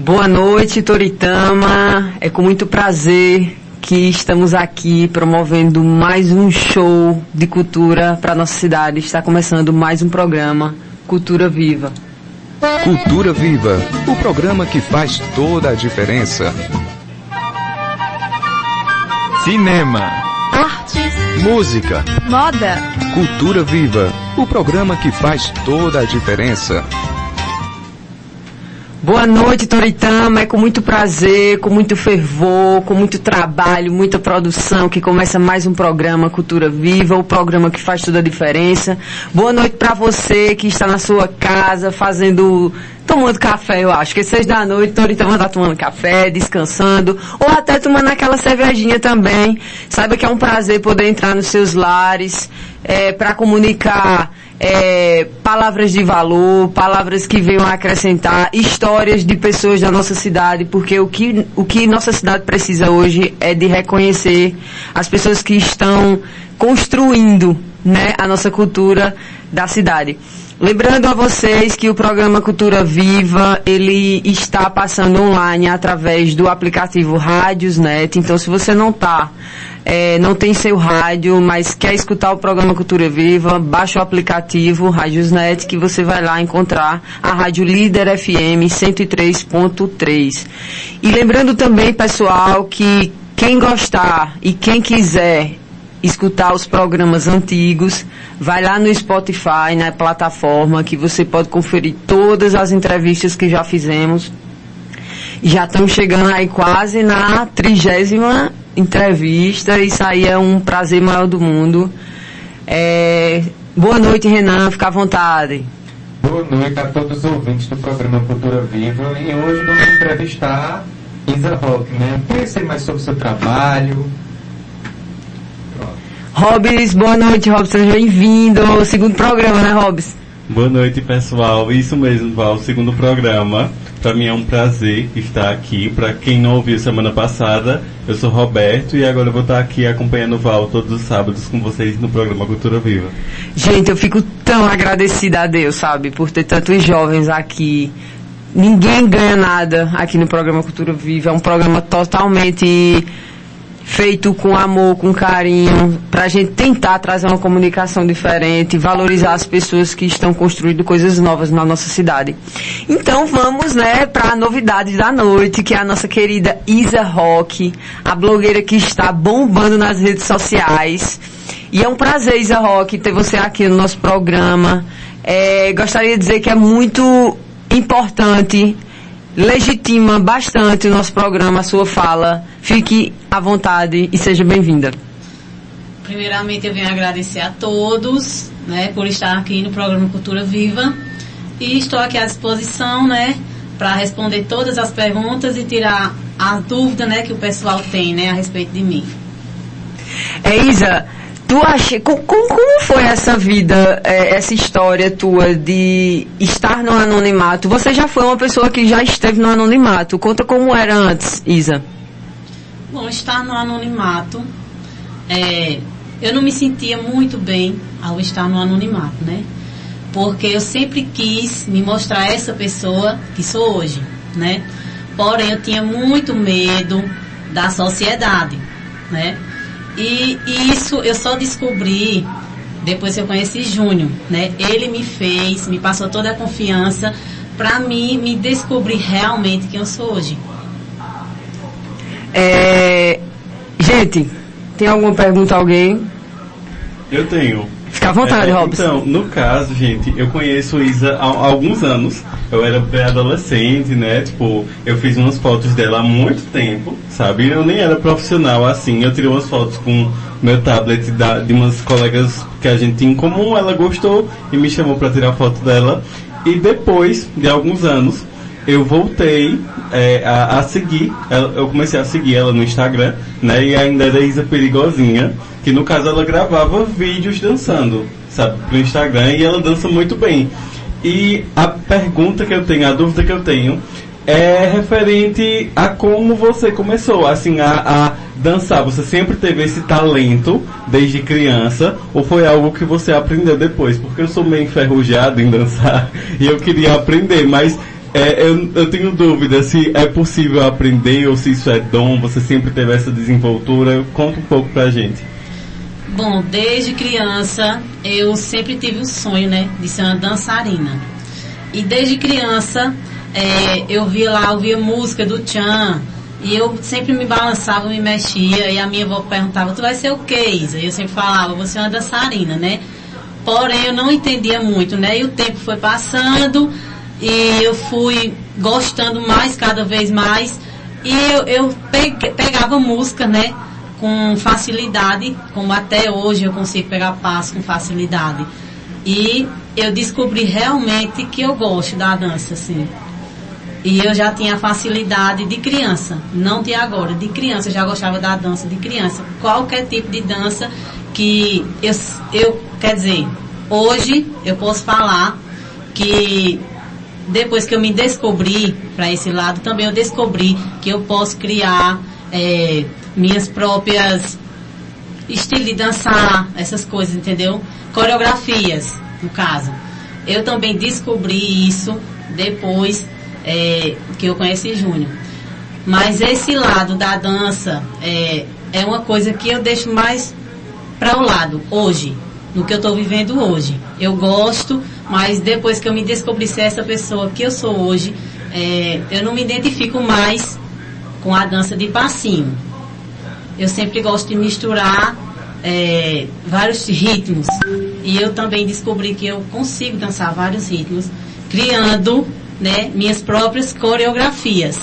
Boa noite, Toritama. É com muito prazer que estamos aqui promovendo mais um show de cultura para nossa cidade. Está começando mais um programa Cultura Viva. Cultura Viva, o programa que faz toda a diferença. Cinema, artes, música, moda. Cultura Viva, o programa que faz toda a diferença. Boa noite, Toritama. É com muito prazer, com muito fervor, com muito trabalho, muita produção que começa mais um programa Cultura Viva, o programa que faz toda a diferença. Boa noite para você que está na sua casa fazendo... tomando café, eu acho, que 6 da noite, Toritama tá tomando café, descansando, ou até tomando aquela cervejinha também. Saiba que é um prazer poder entrar nos seus lares, para comunicar palavras de valor, palavras que venham a acrescentar, histórias de pessoas da nossa cidade, porque o que nossa cidade precisa hoje é de reconhecer as pessoas que estão construindo, né, a nossa cultura da cidade. Lembrando a vocês que o programa Cultura Viva, ele está passando online através do aplicativo Rádios Net. Então, se você não está, não tem seu rádio, mas quer escutar o programa Cultura Viva, baixa o aplicativo Rádios Net, que você vai lá encontrar a Rádio Líder FM 103.3. E lembrando também, pessoal, que quem gostar e quem quiser escutar os programas antigos, vai lá no Spotify, na plataforma, que você pode conferir todas as entrevistas que já fizemos. Já estamos chegando aí quase na 30ª entrevista, isso aí é um prazer maior do mundo. Boa noite, Renan, fica à vontade. Boa noite a todos os ouvintes do programa Cultura Viva, e hoje vamos entrevistar Isa Rock, né? Conhecer mais sobre o seu trabalho. Robes, boa noite, Robson, seja bem-vindo ao segundo programa, né, Robes? Boa noite, pessoal, isso mesmo, Val, segundo programa. Para mim é um prazer estar aqui. Para quem não ouviu semana passada, eu sou Roberto e agora eu vou estar aqui acompanhando o Val todos os sábados com vocês no programa Cultura Viva. Gente, eu fico tão agradecida a Deus, sabe, por ter tantos jovens aqui. Ninguém ganha nada aqui no programa Cultura Viva, é um programa totalmente feito com amor, com carinho, para a gente tentar trazer uma comunicação diferente, valorizar as pessoas que estão construindo coisas novas na nossa cidade. Então vamos, né, para a novidade da noite, que é a nossa querida Isa Rock, a blogueira que está bombando nas redes sociais. E é um prazer, Isa Rock, ter você aqui no nosso programa. Gostaria de dizer que é muito importante, legitima bastante o nosso programa, a sua fala. Fique à vontade e seja bem-vinda. Primeiramente, eu venho agradecer a todos, né, por estar aqui no programa Cultura Viva. E estou aqui à disposição, né, para responder todas as perguntas e tirar a dúvida, né, que o pessoal tem, né, a respeito de mim. Isa, tu acha, como foi essa vida, essa história tua de estar no anonimato? Você já foi uma pessoa que já esteve no anonimato. Conta como era antes, Isa. Bom, estar no anonimato, eu não me sentia muito bem ao estar no anonimato, né? Porque eu sempre quis me mostrar essa pessoa que sou hoje, né? Porém, eu tinha muito medo da sociedade, né? E isso eu só descobri depois que eu conheci Júnior, né? Ele me passou toda a confiança para mim me descobrir realmente quem eu sou hoje. Gente, tem alguma pergunta a alguém? Eu tenho. Fica à vontade, Robson. Então, no caso, gente, eu conheço Isa há alguns anos. Eu era pré-adolescente, né? Tipo, eu fiz umas fotos dela há muito tempo, sabe? Eu nem era profissional assim. Eu tirei umas fotos com meu tablet de umas colegas que a gente tinha em comum. Ela gostou e me chamou pra tirar foto dela. E depois de alguns anos, eu voltei a seguir. Eu comecei a seguir ela no Instagram, né? E ainda era Isa Perigozinha, que no caso ela gravava vídeos dançando, sabe, pro Instagram, e ela dança muito bem. E a pergunta que eu tenho, a dúvida que eu tenho é referente a como você começou, assim, a dançar. Você sempre teve esse talento desde criança, ou foi algo que você aprendeu depois? Porque eu sou meio enferrujado em dançar e eu queria aprender, mas Eu tenho dúvida se é possível aprender ou se isso é dom. Você sempre teve essa desenvoltura? Conta um pouco pra gente. Bom, desde criança eu sempre tive o sonho, né, de ser uma dançarina. E desde criança eu via música do Chan e eu sempre me balançava, me mexia, e a minha avó perguntava: tu vai ser o quê, Isa? E eu sempre falava: vou ser uma dançarina, né? Porém, eu não entendia muito, né? E o tempo foi passando e eu fui gostando mais, cada vez mais. E eu pegava música, né, com facilidade, como até hoje eu consigo pegar passo com facilidade. E eu descobri realmente que eu gosto da dança, assim. E eu já tinha facilidade de criança, não de agora, de criança. Eu já gostava da dança de criança. Qualquer tipo de dança que eu, hoje eu posso falar que depois que eu me descobri para esse lado, também eu descobri que eu posso criar minhas próprias estilos de dançar, essas coisas, entendeu? Coreografias, no caso. Eu também descobri isso depois que eu conheci Júnior. Mas esse lado da dança é uma coisa que eu deixo mais para o lado hoje, no que eu estou vivendo hoje. Eu gosto, mas depois que eu me descobri ser essa pessoa que eu sou hoje, eu não me identifico mais com a dança de passinho. Eu sempre gosto de misturar vários ritmos. E eu também descobri que eu consigo dançar vários ritmos, criando, né, minhas próprias coreografias.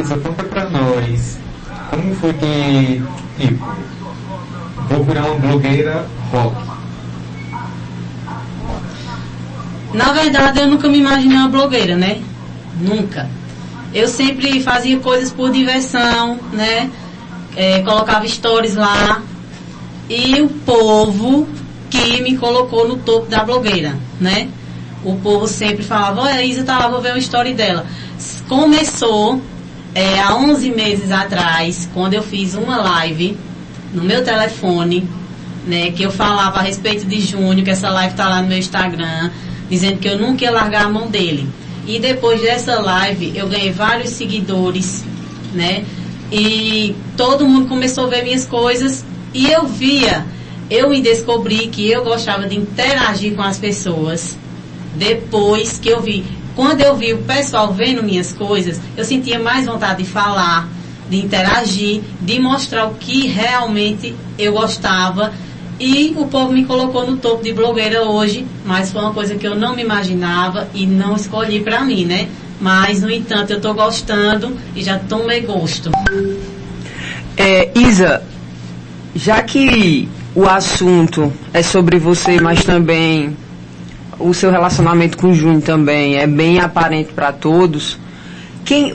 Isa, conta pra nós, como foi que, tipo, vou virar uma blogueira rock? Na verdade, eu nunca me imaginei uma blogueira, né? Nunca. Eu sempre fazia coisas por diversão, né? Colocava stories lá. E o povo que me colocou no topo da blogueira, né? O povo sempre falava: olha, a Isa tá lá, vou ver uma story dela. Começou há 11 meses atrás, quando eu fiz uma live no meu telefone, né, que eu falava a respeito de Júnior, que essa live tá lá no meu Instagram, dizendo que eu nunca ia largar a mão dele. E depois dessa live eu ganhei vários seguidores, né, e todo mundo começou a ver minhas coisas. E eu me descobri que eu gostava de interagir com as pessoas. Depois que eu vi, quando eu vi o pessoal vendo minhas coisas, eu sentia mais vontade de falar, de interagir, de mostrar o que realmente eu gostava. E o povo me colocou no topo de blogueira hoje, mas foi uma coisa que eu não me imaginava e não escolhi pra mim, né? Mas, no entanto, eu tô gostando e já tomei gosto. Isa, já que o assunto é sobre você, mas também o seu relacionamento com o Júnior também é bem aparente para todos,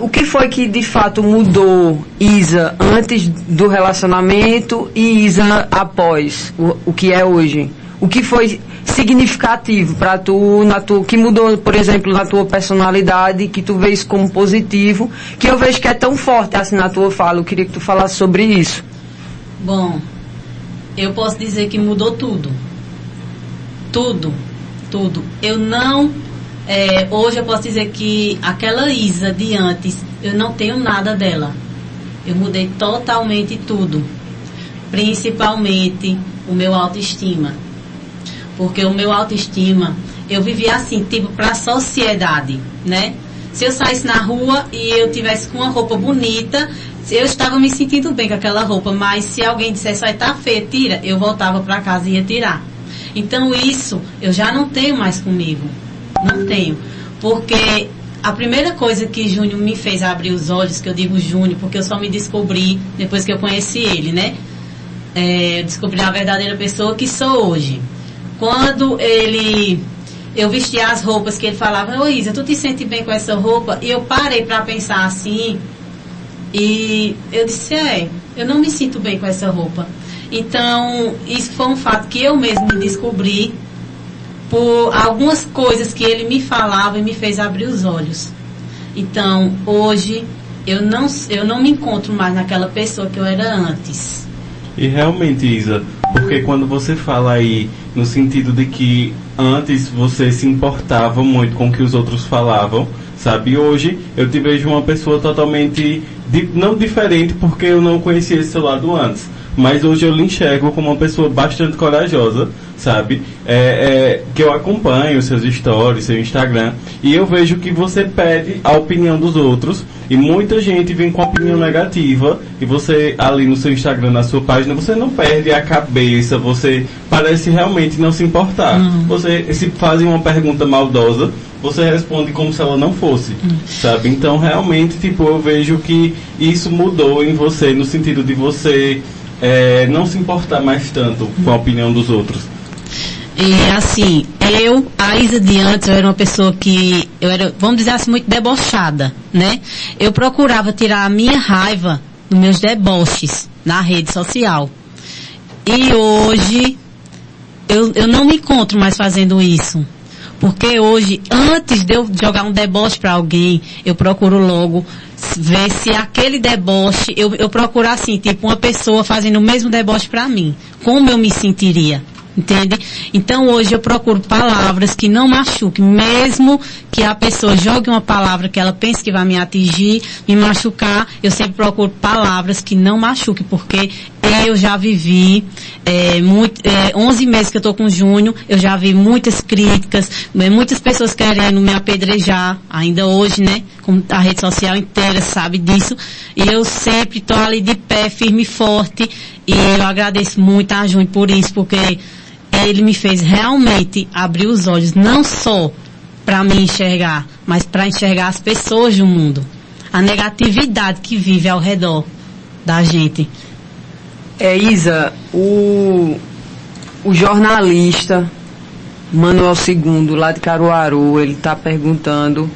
o que foi que de fato mudou, Isa, antes do relacionamento e Isa após, o que é hoje? O que foi significativo para tu, que mudou, por exemplo, na tua personalidade, que tu vês como positivo, que eu vejo que é tão forte assim na tua fala? Eu queria que tu falasse sobre isso. Bom, eu posso dizer que mudou tudo. Tudo. Eu não... hoje eu posso dizer que aquela Isa de antes, eu não tenho nada dela. Eu mudei totalmente tudo. Principalmente o meu autoestima. Porque o meu autoestima, eu vivia assim, tipo, pra sociedade, né? Se eu saísse na rua e eu tivesse com uma roupa bonita... Eu estava me sentindo bem com aquela roupa, mas se alguém dissesse: ah, tá feia, tira, eu voltava para casa e ia tirar. Então isso eu já não tenho mais comigo. Não tenho. Porque a primeira coisa que Júnior me fez abrir os olhos, que eu digo Júnior, porque eu só me descobri depois que eu conheci ele, né? Eu descobri a verdadeira pessoa que sou hoje. Quando eu vestia as roupas que ele falava: ô Isa, tu te sente bem com essa roupa? E eu parei para pensar assim... E eu disse: eu não me sinto bem com essa roupa. Então, isso foi um fato que eu mesmo me descobri por algumas coisas que ele me falava e me fez abrir os olhos. Então, hoje, eu não me encontro mais naquela pessoa que eu era antes. E realmente, Isa, Porque quando você fala aí no sentido de que antes você se importava muito com o que os outros falavam, sabe? Hoje eu te vejo uma pessoa totalmente, não diferente, porque eu não conhecia esse seu lado antes, mas hoje eu lhe enxergo como uma pessoa bastante corajosa, sabe? Que eu acompanho seus stories, seu Instagram, e eu vejo que você pede a opinião dos outros, e muita gente vem com a opinião negativa, e você ali no seu Instagram, na sua página, você não perde a cabeça, você parece realmente não se importar. Você se faz uma pergunta maldosa, você responde como se ela não fosse, sabe? Então, realmente, tipo, eu vejo que isso mudou em você, no sentido de você não se importar mais tanto com a opinião dos outros. É assim, a Isa de antes, eu era uma pessoa que, eu era, vamos dizer assim, muito debochada, né? Eu procurava tirar a minha raiva dos meus deboches na rede social. E hoje, eu não me encontro mais fazendo isso. Porque hoje, antes de eu jogar um deboche para alguém, eu procuro logo ver se aquele deboche, eu procuro assim, tipo, uma pessoa fazendo o mesmo deboche para mim. Como eu me sentiria? Entende? Então hoje eu procuro palavras que não machuquem, mesmo que a pessoa jogue uma palavra que ela pense que vai me atingir, me machucar, eu sempre procuro palavras que não machuquem, porque eu já vivi 11 meses que eu estou com o Júnior, eu já vi muitas críticas, muitas pessoas querendo me apedrejar, ainda hoje, né? Como a rede social inteira sabe disso, e eu sempre estou ali de pé, firme e forte, e eu agradeço muito a Júnior por isso, porque ele me fez realmente abrir os olhos, não só para me enxergar, mas para enxergar as pessoas do mundo, a negatividade que vive ao redor da gente. Isa, o jornalista Manuel II, lá de Caruaru, ele está perguntando,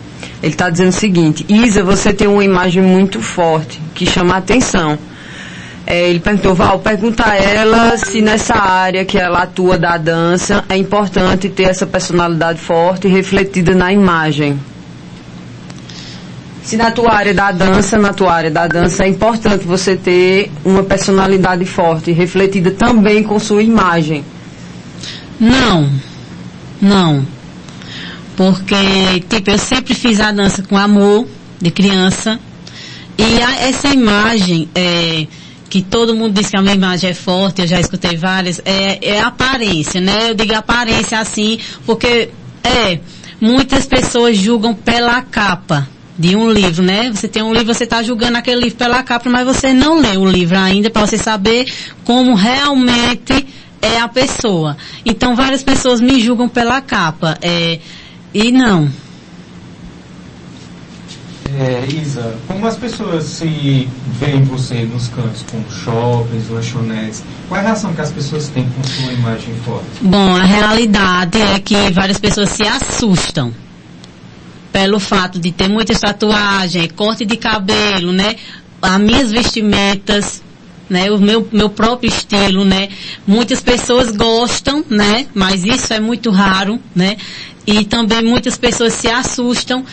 ele está dizendo o seguinte: Isa, você tem uma imagem muito forte, que chama a atenção. Ele perguntou: Val, pergunta a ela se nessa área que ela atua da dança é importante ter essa personalidade forte refletida na imagem. Se na tua área da dança é importante você ter uma personalidade forte, refletida também com sua imagem. Não. Porque, tipo, eu sempre fiz a dança com amor, de criança. E essa imagem, que todo mundo diz que a minha imagem é forte, eu já escutei várias, é aparência, né? Eu digo aparência assim, porque, muitas pessoas julgam pela capa de um livro, né? Você tem um livro, você está julgando aquele livro pela capa, mas você não lê o livro ainda para você saber como realmente é a pessoa. Então, várias pessoas me julgam pela capa. E não. Isa, como as pessoas se veem você nos cantos, como shoppings, lanchonetes, qual é a relação que as pessoas têm com sua imagem forte? Bom, a realidade é que várias pessoas se assustam pelo fato de ter muita tatuagem, corte de cabelo, né? As minhas vestimentas, né? O meu próprio estilo, né? Muitas pessoas gostam, né? Mas isso é muito raro, né? E também muitas pessoas se assustam,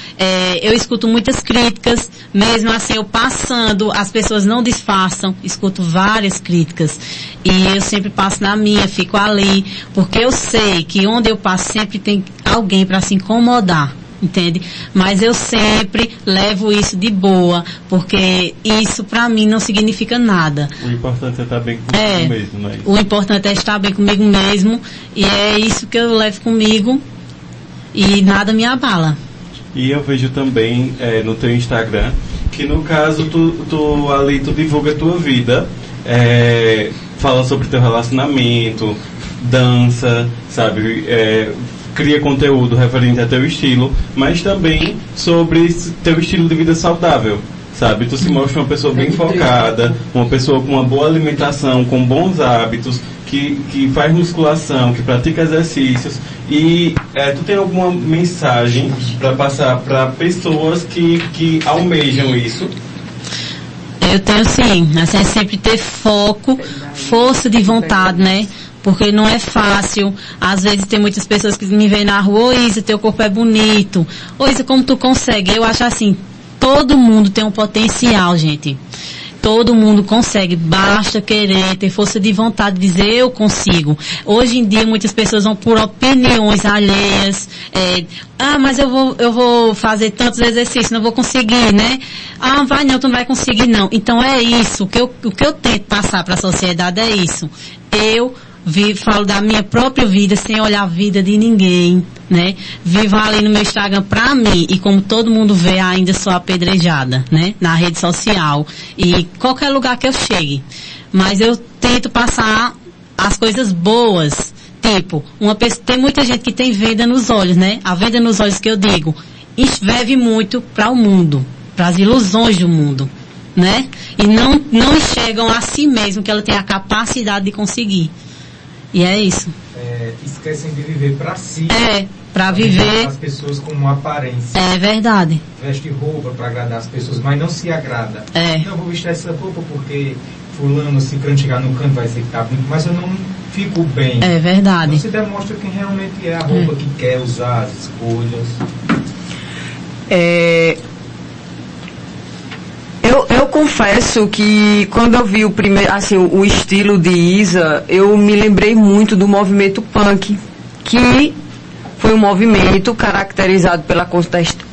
eu escuto muitas críticas, mesmo assim eu passando, as pessoas não disfarçam, escuto várias críticas. E eu sempre passo na minha, fico ali, porque eu sei que onde eu passo sempre tem alguém para se incomodar, entende? Mas eu sempre levo isso de boa, porque isso para mim não significa nada. O importante é estar bem comigo mesmo, não é isso? O importante é estar bem comigo mesmo, e é isso que eu levo comigo. E nada me abala. E eu vejo também no teu Instagram que, no caso, tu ali tu divulga a tua vida, fala sobre teu relacionamento, dança, sabe, cria conteúdo referente a teu estilo, mas também sobre teu estilo de vida saudável, sabe? Tu se mostra uma pessoa bem focada, uma pessoa com uma boa alimentação, com bons hábitos, que faz musculação, que pratica exercícios. E tu tem alguma mensagem para passar para pessoas que almejam isso? Eu tenho sim, assim, é sempre ter foco, força de vontade, né? Porque não é fácil. Às vezes tem muitas pessoas que me veem na rua: "Ô Isa, teu corpo é bonito. Ô Isa, como tu consegue?" Eu acho assim, todo mundo tem um potencial, gente. todo mundo consegue, basta querer, ter força de vontade, dizer eu consigo. Hoje em dia muitas pessoas vão por opiniões alheias, mas eu vou fazer tantos exercícios, não vou conseguir, né? Vai não, tu não vai conseguir não. Então é isso, o que eu tento passar para a sociedade é isso. Eu falo da minha própria vida sem olhar a vida de ninguém, né? Vivo ali no meu Instagram pra mim, e como todo mundo vê, ainda sou apedrejada, né? Na rede social e qualquer lugar que eu chegue. Mas eu tento passar as coisas boas, tipo, uma pessoa, tem muita gente que tem venda nos olhos, né? A venda nos olhos que eu digo, enxerga muito para o mundo, para as ilusões do mundo, né? E não enxergam a si mesmo que ela tem a capacidade de conseguir. E é isso. Esquecem de viver para si. Para viver as pessoas com uma aparência. É verdade. Veste roupa para agradar as pessoas, mas não se agrada. Não vou vestir essa roupa porque fulano, se chegar no canto, vai ser que tá bonito, mas eu não fico bem. É verdade. Não se demonstra quem realmente é a roupa que quer usar, as escolhas. Eu confesso que quando eu vi o estilo de Isa, eu me lembrei muito do movimento punk, que foi um movimento caracterizado pela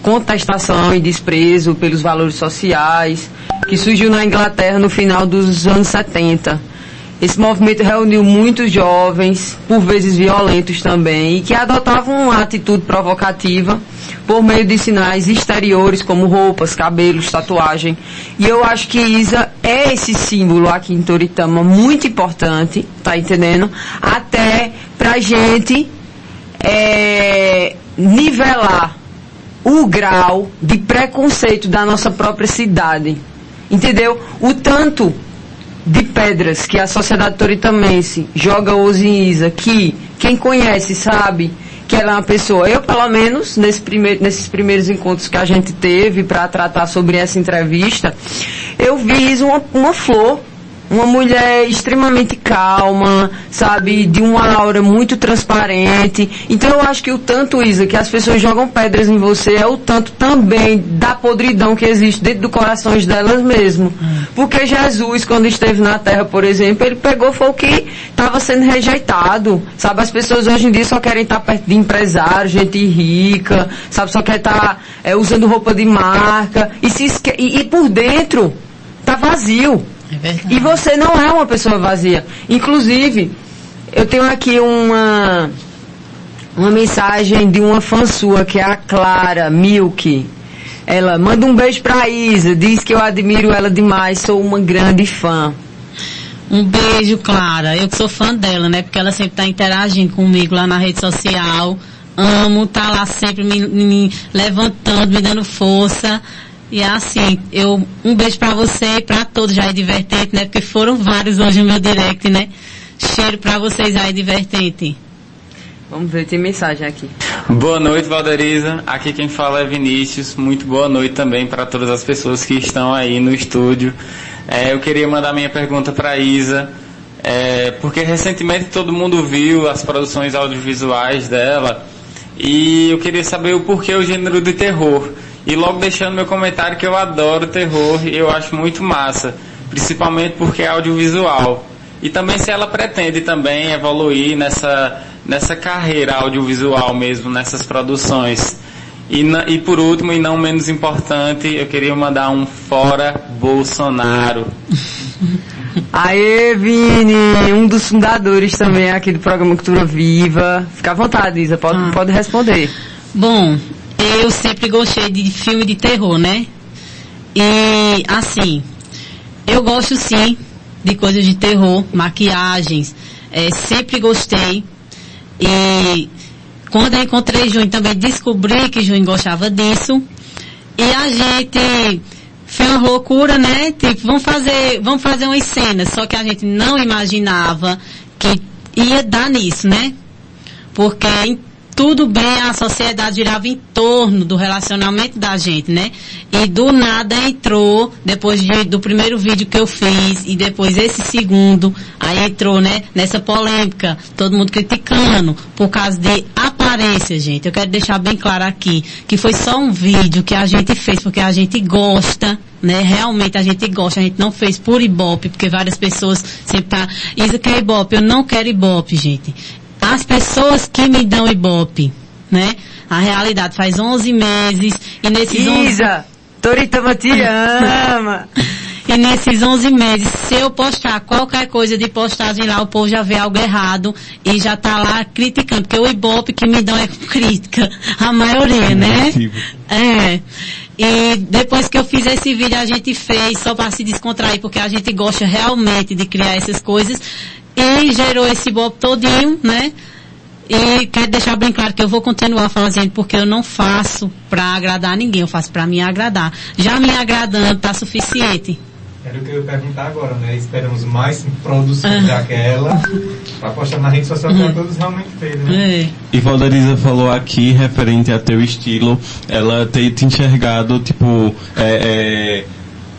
contestação e desprezo pelos valores sociais, que surgiu na Inglaterra no final dos anos 70. Esse movimento reuniu muitos jovens, por vezes violentos também, e que adotavam uma atitude provocativa por meio de sinais exteriores, como roupas, cabelos, tatuagem. E eu acho que Isa é esse símbolo aqui em Toritama, muito importante, tá entendendo? Até pra gente nivelar o grau de preconceito da nossa própria cidade, entendeu? O tanto de pedras que a sociedade toritamense joga hoje em Isa, que quem conhece sabe que ela é uma pessoa, eu pelo menos nesses primeiros encontros que a gente teve para tratar sobre essa entrevista, eu vi Isa uma flor, uma mulher extremamente calma, sabe, de uma aura muito transparente. Então eu acho que o tanto, Isa, que as pessoas jogam pedras em você é o tanto também da podridão que existe dentro do coração delas mesmo. Porque Jesus, quando esteve na terra, por exemplo, ele pegou, foi o que estava sendo rejeitado, sabe? As pessoas hoje em dia só querem estar perto de empresários, gente rica, sabe? Só querem estar usando roupa de marca e por dentro está vazio. E você não é uma pessoa vazia. Inclusive, eu tenho aqui uma mensagem de uma fã sua, que é a Clara Milk. Ela manda um beijo pra Isa, diz que eu admiro ela demais, sou uma grande fã. Um beijo, Clara. Eu que sou fã dela, né? Porque ela sempre tá interagindo comigo lá na rede social. Amo, tá lá sempre me levantando, me dando força. E assim, um beijo pra você e pra todos aí, Divertente, né? Porque foram vários hoje no meu direct, né? Cheiro pra vocês aí, Divertente. Vamos ver, tem mensagem aqui. Boa noite, Valderiza. Aqui quem fala é Vinícius. Muito boa noite também para todas as pessoas que estão aí no estúdio. Eu queria mandar minha pergunta pra Isa, porque recentemente todo mundo viu as produções audiovisuais dela e eu queria saber o porquê o gênero de terror. E logo deixando meu comentário que eu adoro terror e eu acho muito massa, principalmente porque é audiovisual. E também se ela pretende também evoluir nessa carreira audiovisual mesmo, nessas produções. E por último, e não menos importante, eu queria mandar um fora Bolsonaro. Aê, Vini, um dos fundadores também aqui do programa Cultura Viva. Fica à vontade, Isa, pode responder. Bom, eu sempre gostei de filme de terror, né? E, assim, eu gosto sim de coisas de terror, maquiagens, sempre gostei. E quando eu encontrei Júnior, também descobri que Júnior gostava disso. E a gente fez uma loucura, né? Tipo, vamos fazer umas cenas, só que a gente não imaginava que ia dar nisso, né? Porque tudo bem, a sociedade girava em torno do relacionamento da gente, né? E do nada entrou, depois do primeiro vídeo que eu fiz, e depois esse segundo, aí entrou, né, nessa polêmica, todo mundo criticando, por causa de aparência, gente. Eu quero deixar bem claro aqui, que foi só um vídeo que a gente fez, porque a gente gosta, né, realmente a gente gosta, a gente não fez por ibope, porque várias pessoas sempre tá, Isa quer ibope, eu não quero ibope, gente. As pessoas que me dão ibope, né? A realidade faz 11 meses e nesses 11... Isa, Toritama te ama. E nesses 11 meses, se eu postar qualquer coisa de postagem lá, o povo já vê algo errado e já tá lá criticando, porque o ibope que me dão é crítica, a maioria, né? É. E depois que eu fiz esse vídeo, a gente fez só para se descontrair, porque a gente gosta realmente de criar essas coisas. E gerou esse ibope todinho, né? E quero deixar bem claro que eu vou continuar fazendo, porque eu não faço para agradar ninguém, eu faço para me agradar. Já me agradando tá suficiente. Era o que eu ia perguntar agora, né? Esperamos mais produções daquela para postar na rede social para todos realmente terem, né? E Valderiza falou aqui, referente a teu estilo, ela ter te enxergado, tipo...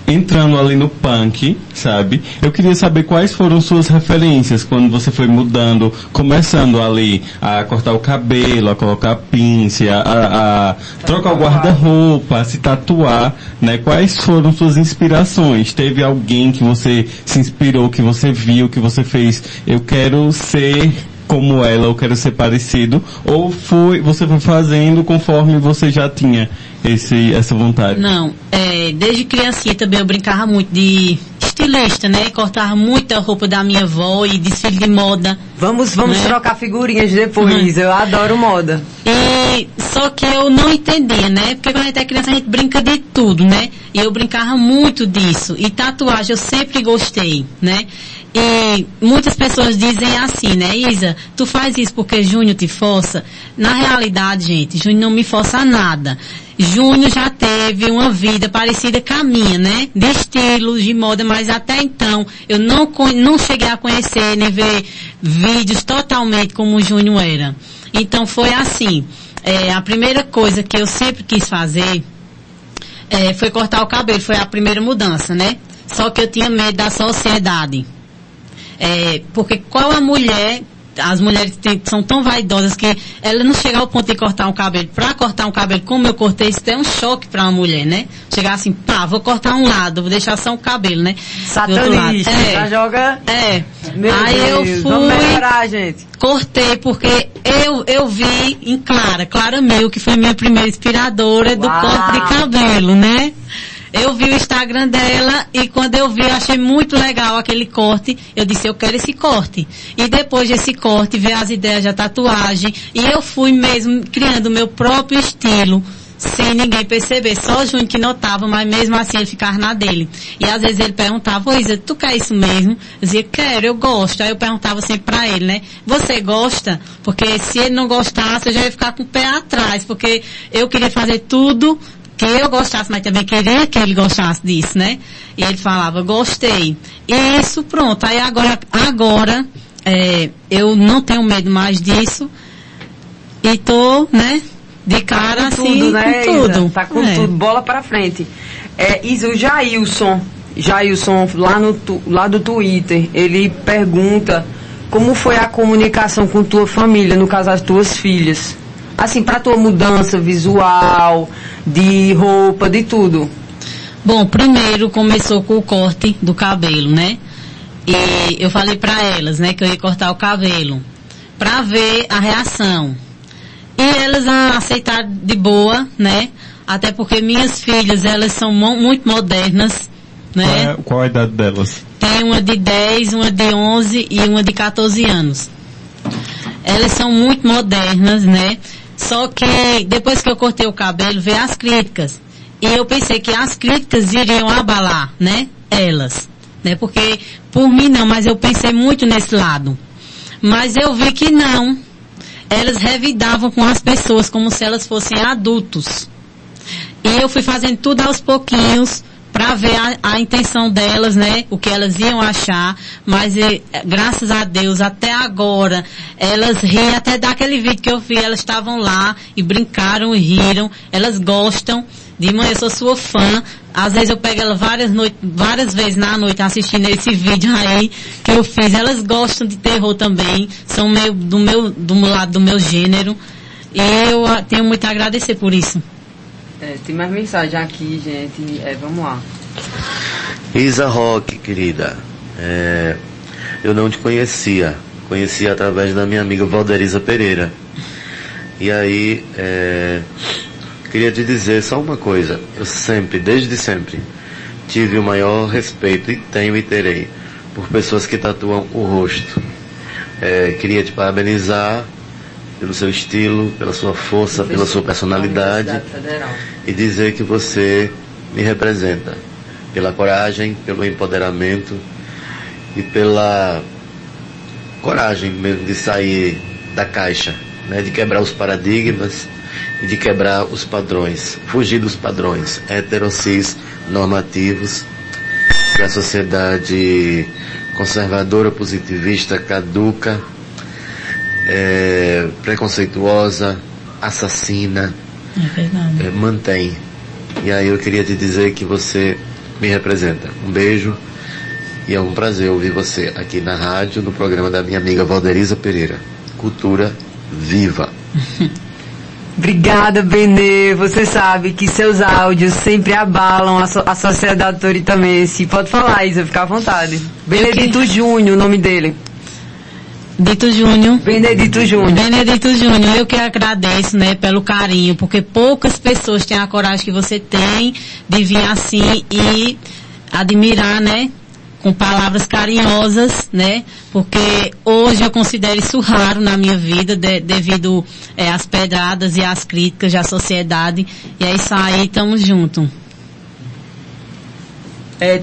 entrando ali no punk, sabe? Eu queria saber quais foram suas referências quando você foi mudando, começando ali a cortar o cabelo, a colocar pince, a trocar o guarda-roupa, a se tatuar, né? Quais foram suas inspirações? Teve alguém que você se inspirou, que você viu, que você fez, eu quero ser como ela, eu quero ser parecido, ou você foi fazendo conforme você já tinha essa vontade? Não, desde criancinha também eu brincava muito de estilista, né? Cortava muita roupa da minha avó e desfile de moda. Vamos né? Trocar figurinhas depois, eu adoro moda. E, só que eu não entendia, né? Porque quando a gente é criança a gente brinca de tudo, né? E eu brincava muito disso. E tatuagem eu sempre gostei, né? E muitas pessoas dizem assim, né, Isa, tu faz isso porque Júnior te força. Na realidade, gente, Júnior não me força a nada. Júnior já teve uma vida parecida com a minha, né, de estilo, de moda, mas até então eu não cheguei a conhecer nem ver vídeos totalmente como o Júnior era. Então foi assim, a primeira coisa que eu sempre quis fazer foi cortar o cabelo, foi a primeira mudança, né, só que eu tinha medo da sociedade. Porque qual a mulher, as mulheres são tão vaidosas que ela não chega ao ponto de cortar um cabelo. Para cortar um cabelo como eu cortei, isso é um choque para uma mulher, né? Chegar assim, pá, vou cortar um lado, vou deixar só um cabelo, né? Satanista, já joga... Meu aí Deus, eu fui, vamos melhorar, gente. Cortei, porque eu vi em Clara Milk, que foi minha primeira inspiradora do corte de cabelo, né? Eu vi o Instagram dela e quando eu vi, eu achei muito legal aquele corte. Eu disse, eu quero esse corte. E depois desse corte, ver as ideias da tatuagem. E eu fui mesmo criando o meu próprio estilo, sem ninguém perceber. Só o Júnior que notava, mas mesmo assim ele ficava na dele. E às vezes ele perguntava, ô Isa, tu quer isso mesmo? Eu dizia, quero, eu gosto. Aí eu perguntava sempre pra ele, né? Você gosta? Porque se ele não gostasse, eu já ia ficar com o pé atrás. Porque eu queria fazer tudo... que eu gostasse, mas também queria que ele gostasse disso, né? E ele falava, gostei. E isso, pronto. Aí agora eu não tenho medo mais disso. E tô, né? De cara tá com assim, tudo, né, com tudo. Isa? Tá com tudo, bola pra frente. Isa, o Jairson, lá do Twitter, ele pergunta como foi a comunicação com tua família, no caso as tuas filhas. Assim, para tua mudança visual, de roupa, de tudo? Bom, primeiro começou com o corte do cabelo, né? E eu falei para elas, né, que eu ia cortar o cabelo, para ver a reação. E elas aceitaram de boa, né? Até porque minhas filhas, elas são muito modernas, né? Qual a idade delas? Tem uma de 10, uma de 11 e uma de 14 anos. Elas são muito modernas, né? Só que depois que eu cortei o cabelo, veio as críticas. E eu pensei que as críticas iriam abalar, né? Elas. Né? Porque, por mim não, mas eu pensei muito nesse lado. Mas eu vi que não. Elas revidavam com as pessoas, como se elas fossem adultos. E eu fui fazendo tudo aos pouquinhos, para ver a intenção delas, né, o que elas iam achar, mas graças a Deus, até agora, elas riram até daquele vídeo que eu vi, elas estavam lá e brincaram e riram, elas gostam. De manhã eu sou sua fã, às vezes eu pego ela várias vezes na noite assistindo esse vídeo aí que eu fiz. Elas gostam de terror também, são meio do meu lado, do meu gênero, e eu tenho muito a agradecer por isso. Tem mais mensagem aqui, gente, vamos lá. Isa Roque, querida, eu não te conheci através da minha amiga Valderiza Pereira, e aí... Queria te dizer só uma coisa, eu sempre, desde sempre, tive o maior respeito, e tenho e terei, por pessoas que tatuam o rosto. Queria te parabenizar pelo seu estilo, pela sua força, pela sua personalidade, e dizer que você me representa, pela coragem, pelo empoderamento, e pela coragem mesmo de sair da caixa, né, de quebrar os paradigmas, e de quebrar os padrões, fugir dos padrões heterossis normativos que a sociedade conservadora, positivista, caduca, preconceituosa, assassina, mantém. E aí eu queria te dizer que você me representa. Um beijo, e é um prazer ouvir você aqui na rádio, no programa da minha amiga Valderiza Pereira. Cultura Viva. Obrigada, Benê. Você sabe que seus áudios sempre abalam a sociedade toritamense. Pode falar, Isa, fica à vontade. Benedito Júnior, o nome dele. Benedito Júnior, eu que agradeço, né, pelo carinho, porque poucas pessoas têm a coragem que você tem de vir assim e admirar, né, com palavras carinhosas, né? Porque hoje eu considero isso raro na minha vida, devido às pedradas e às críticas da sociedade. E é isso aí, tamo junto.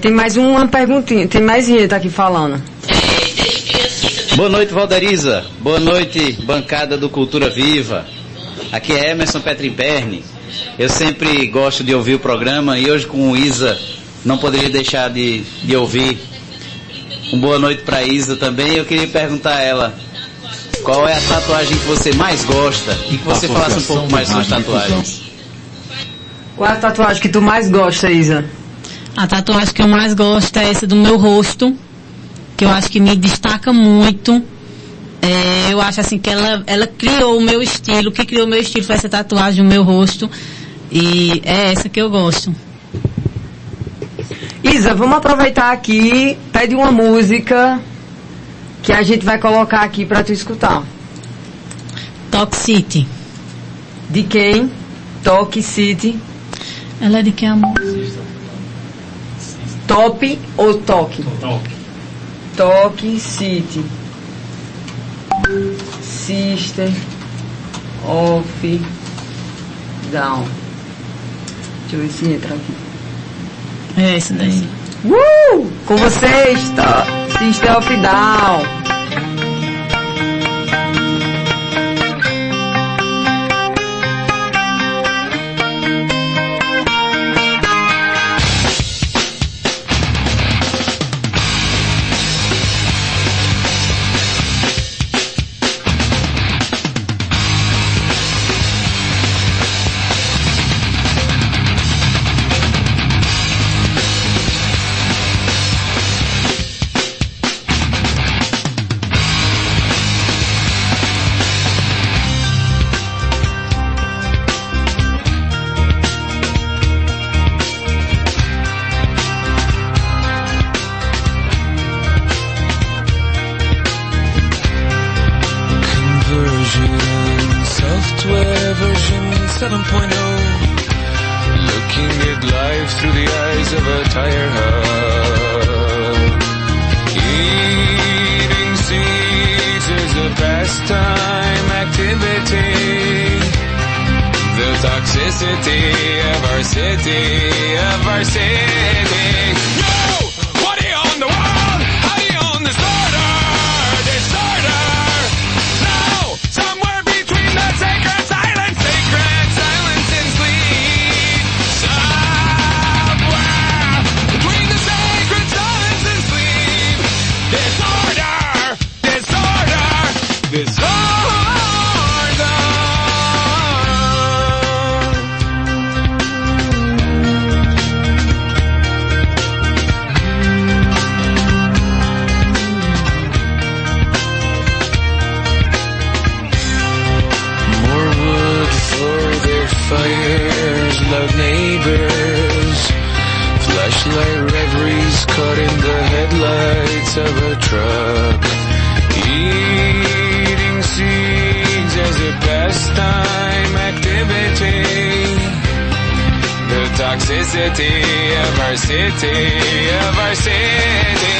Tem mais uma perguntinha, tem mais gente aqui falando. Boa noite, Valderiza. Boa noite, bancada do Cultura Viva. Aqui é Emerson Petrimperne. Eu sempre gosto de ouvir o programa, e hoje com o Isa não poderia deixar de ouvir. Uma boa noite para Isa também. Eu queria perguntar a ela qual é a tatuagem que você mais gosta, e que você falasse um pouco mais sobre tatuagens. Qual é a tatuagem que tu mais gosta, Isa? A tatuagem que eu mais gosto é essa do meu rosto, que eu acho que me destaca muito. Eu acho assim que ela criou o meu estilo. O que criou o meu estilo foi essa tatuagem no meu rosto, e é essa que eu gosto. Isa, vamos aproveitar aqui, pede uma música que a gente vai colocar aqui pra tu escutar. Toxicity. De quem? Toxicity. Ela é de quem, amor? Top ou Toque? Toxicity. Sister Off Down. Deixa eu ver se entra aqui. É isso daí. Com vocês, tá? Sister Off Down. whispers, flashlight reveries caught in the headlights of a truck, eating seeds as a pastime activity, the toxicity of our city, of our city.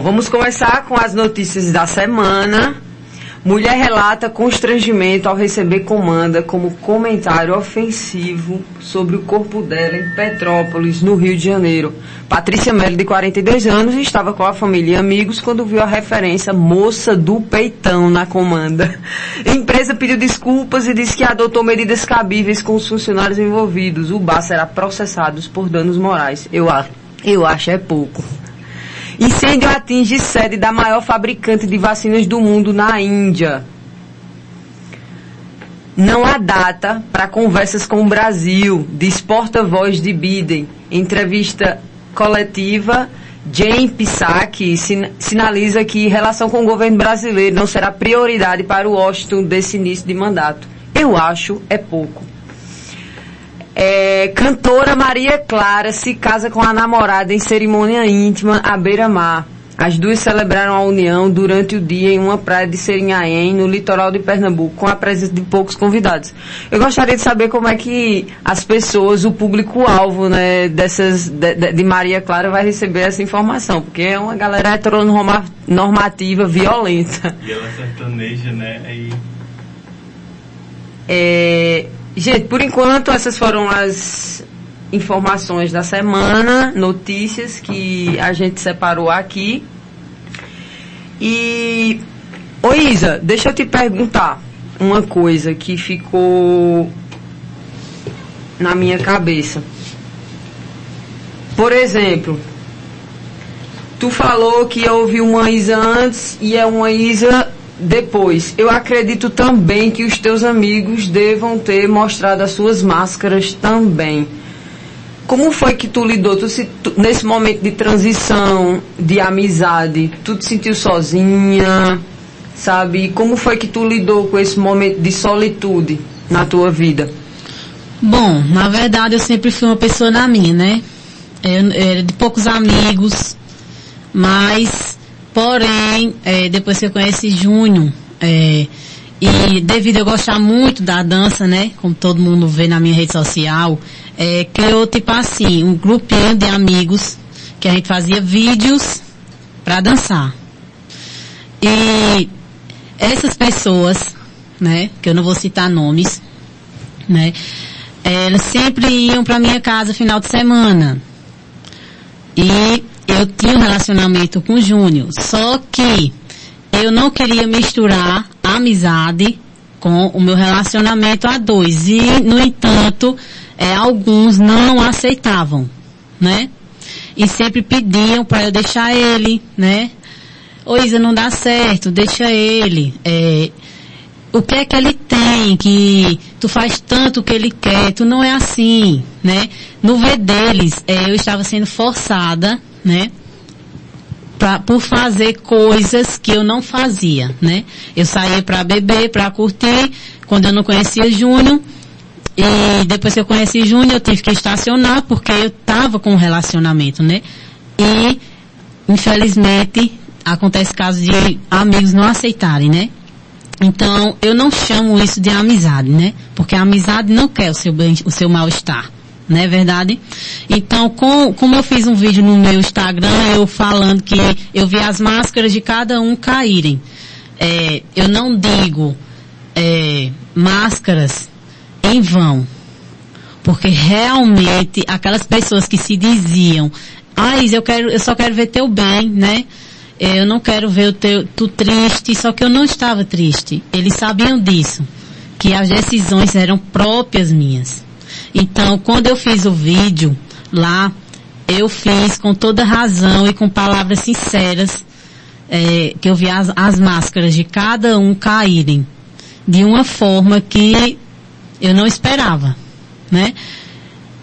Vamos começar com as notícias da semana. Mulher relata constrangimento ao receber comanda como comentário ofensivo sobre o corpo dela em Petrópolis, no Rio de Janeiro. Patrícia Mello, de 42 anos, estava com a família e amigos quando viu a referência moça do peitão na comanda. A empresa pediu desculpas e disse que adotou medidas cabíveis com os funcionários envolvidos. O bar será processado por danos morais. Eu acho é pouco. Incêndio atinge sede da maior fabricante de vacinas do mundo na Índia. Não há data para conversas com o Brasil, diz porta-voz de Biden. Entrevista coletiva, Jen Psaki sinaliza que relação com o governo brasileiro não será prioridade para o Washington desse início de mandato. Eu acho é pouco. Cantora Maria Clara se casa com a namorada em cerimônia íntima à beira-mar. As duas celebraram a união durante o dia em uma praia de Serinhaém, no litoral de Pernambuco, com a presença de poucos convidados. Eu gostaria de saber como é que as pessoas, o público-alvo, né, de Maria Clara vai receber essa informação, porque é uma galera heteronormativa violenta. E ela sertaneja, né? Aí... Gente, por enquanto, essas foram as informações da semana, notícias que a gente separou aqui. E, ô Isa, deixa eu te perguntar uma coisa que ficou na minha cabeça. Por exemplo, tu falou que houve uma Isa antes e é uma Isa... Depois, eu acredito também que os teus amigos devam ter mostrado as suas máscaras também. Como foi que tu lidou? Nesse momento de transição, de amizade, tu te sentiu sozinha, sabe? Como foi que tu lidou com esse momento de solitude na tua vida? Bom, na verdade eu sempre fui uma pessoa na minha, né? Eu era de poucos amigos, mas... Porém, depois que eu conheci Júnior, e devido a eu gostar muito da dança, né, como todo mundo vê na minha rede social, criou tipo assim, um grupinho de amigos que a gente fazia vídeos para dançar. E essas pessoas, né, que eu não vou citar nomes, né, elas sempre iam para minha casa no final de semana. E eu tinha um relacionamento com o Júnior, só que eu não queria misturar a amizade com o meu relacionamento a dois. E, no entanto, alguns não aceitavam, né? E sempre pediam para eu deixar ele, né? Ô Isa, não dá certo, deixa ele. O que é que ele tem, que tu faz tanto o que ele quer, tu não é assim, né? No ver deles, eu estava sendo forçada, né? Por fazer coisas que eu não fazia, né? Eu saía para beber, para curtir, quando eu não conhecia Júnior. E depois que eu conheci Júnior, eu tive que estacionar, porque eu estava com um relacionamento, né? E, infelizmente, acontece casos de amigos não aceitarem, né? Então, eu não chamo isso de amizade, né? Porque a amizade não quer o seu mal-estar. Não é verdade? Então, como eu fiz um vídeo no meu Instagram, eu falando que eu vi as máscaras de cada um caírem. Eu não digo máscaras em vão, porque realmente aquelas pessoas que se diziam, eu só quero ver teu bem, né? Eu não quero ver tu triste, só que eu não estava triste. Eles sabiam disso, que as decisões eram próprias minhas. Então, quando eu fiz o vídeo lá, eu fiz com toda razão e com palavras sinceras, que eu vi as máscaras de cada um caírem de uma forma que eu não esperava, né?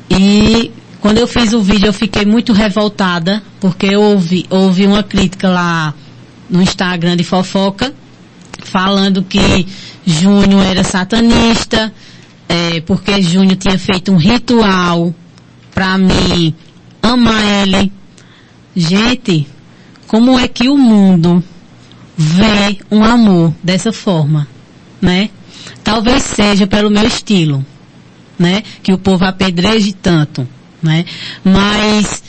E quando eu fiz o vídeo, eu fiquei muito revoltada, porque eu ouvi uma crítica lá no Instagram de fofoca, falando que Júnior era satanista, porque Júnior tinha feito um ritual para mim amar ele. Gente, como é que o mundo vê um amor dessa forma, né? Talvez seja pelo meu estilo, né? Que o povo apedreje tanto, né? Mas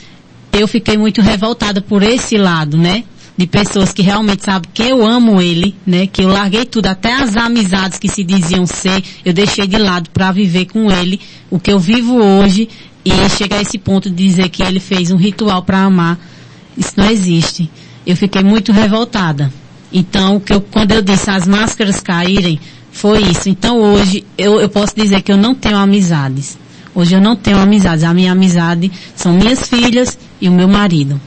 eu fiquei muito revoltada por esse lado, né? De pessoas que realmente sabem que eu amo ele, né? Que eu larguei tudo, até as amizades que se diziam ser, eu deixei de lado para viver com ele o que eu vivo hoje, e chegar a esse ponto de dizer que ele fez um ritual para amar, isso não existe. Eu fiquei muito revoltada. Então, quando eu disse as máscaras caírem, foi isso. Então, hoje, eu posso dizer que eu não tenho amizades. Hoje eu não tenho amizades. A minha amizade são minhas filhas e o meu marido.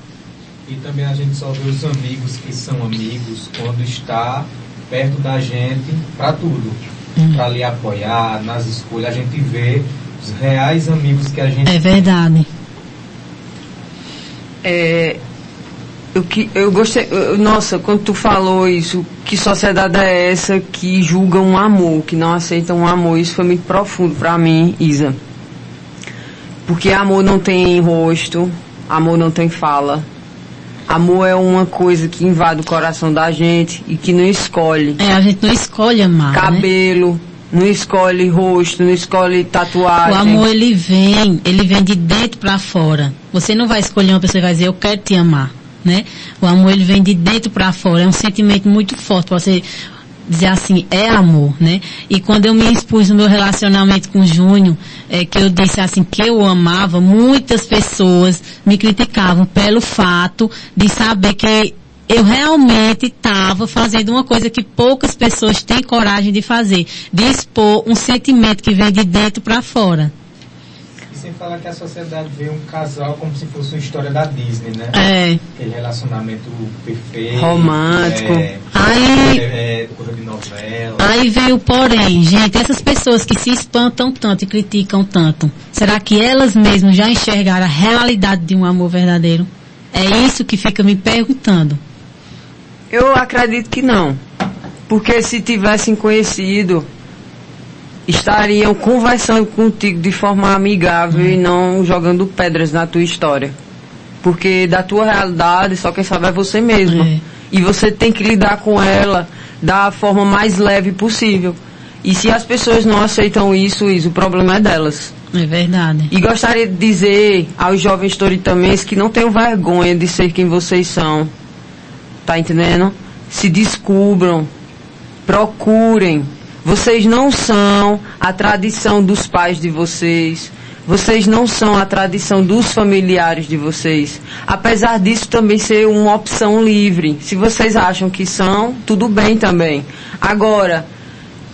E também a gente só vê os amigos que são amigos quando está perto da gente para tudo. Para lhe apoiar, nas escolhas, a gente vê os reais amigos que a gente tem. É verdade. Eu gostei. Nossa, quando tu falou isso, que sociedade é essa que julga um amor, que não aceita um amor? Isso foi muito profundo para mim, Isa. Porque amor não tem rosto, amor não tem fala. Amor é uma coisa que invade o coração da gente e que não escolhe. A gente não escolhe amar, cabelo, né? Não escolhe rosto, não escolhe tatuagem. O amor, ele vem de dentro pra fora. Você não vai escolher uma pessoa e vai dizer, eu quero te amar, né? O amor, ele vem de dentro pra fora. É um sentimento muito forte pra você dizer assim, é amor, né? E quando eu me expus no meu relacionamento com o Júnior, que eu disse assim, que eu amava, muitas pessoas me criticavam pelo fato de saber que eu realmente estava fazendo uma coisa que poucas pessoas têm coragem de fazer, de expor um sentimento que vem de dentro para fora. E sem falar que a sociedade vê um casal como se fosse uma história da Disney, né? Aquele relacionamento perfeito, romântico. Coisa de novela. Aí veio o porém, gente, essas pessoas que se espantam tanto e criticam tanto, será que elas mesmas já enxergaram a realidade de um amor verdadeiro? É isso que fica me perguntando. Eu acredito que não. Porque se tivessem conhecido, estariam conversando contigo de forma amigável e não jogando pedras na tua história. Porque da tua realidade só quem sabe é você mesma. E você tem que lidar com ela da forma mais leve possível. E se as pessoas não aceitam isso, o problema é delas. É verdade. E gostaria de dizer aos jovens toritamenses que não tenham vergonha de ser quem vocês são. Tá entendendo? Se descubram, procurem. Vocês não são a tradição dos pais de vocês. Vocês não são a tradição dos familiares de vocês. Apesar disso também ser uma opção livre. Se vocês acham que são, tudo bem também. Agora,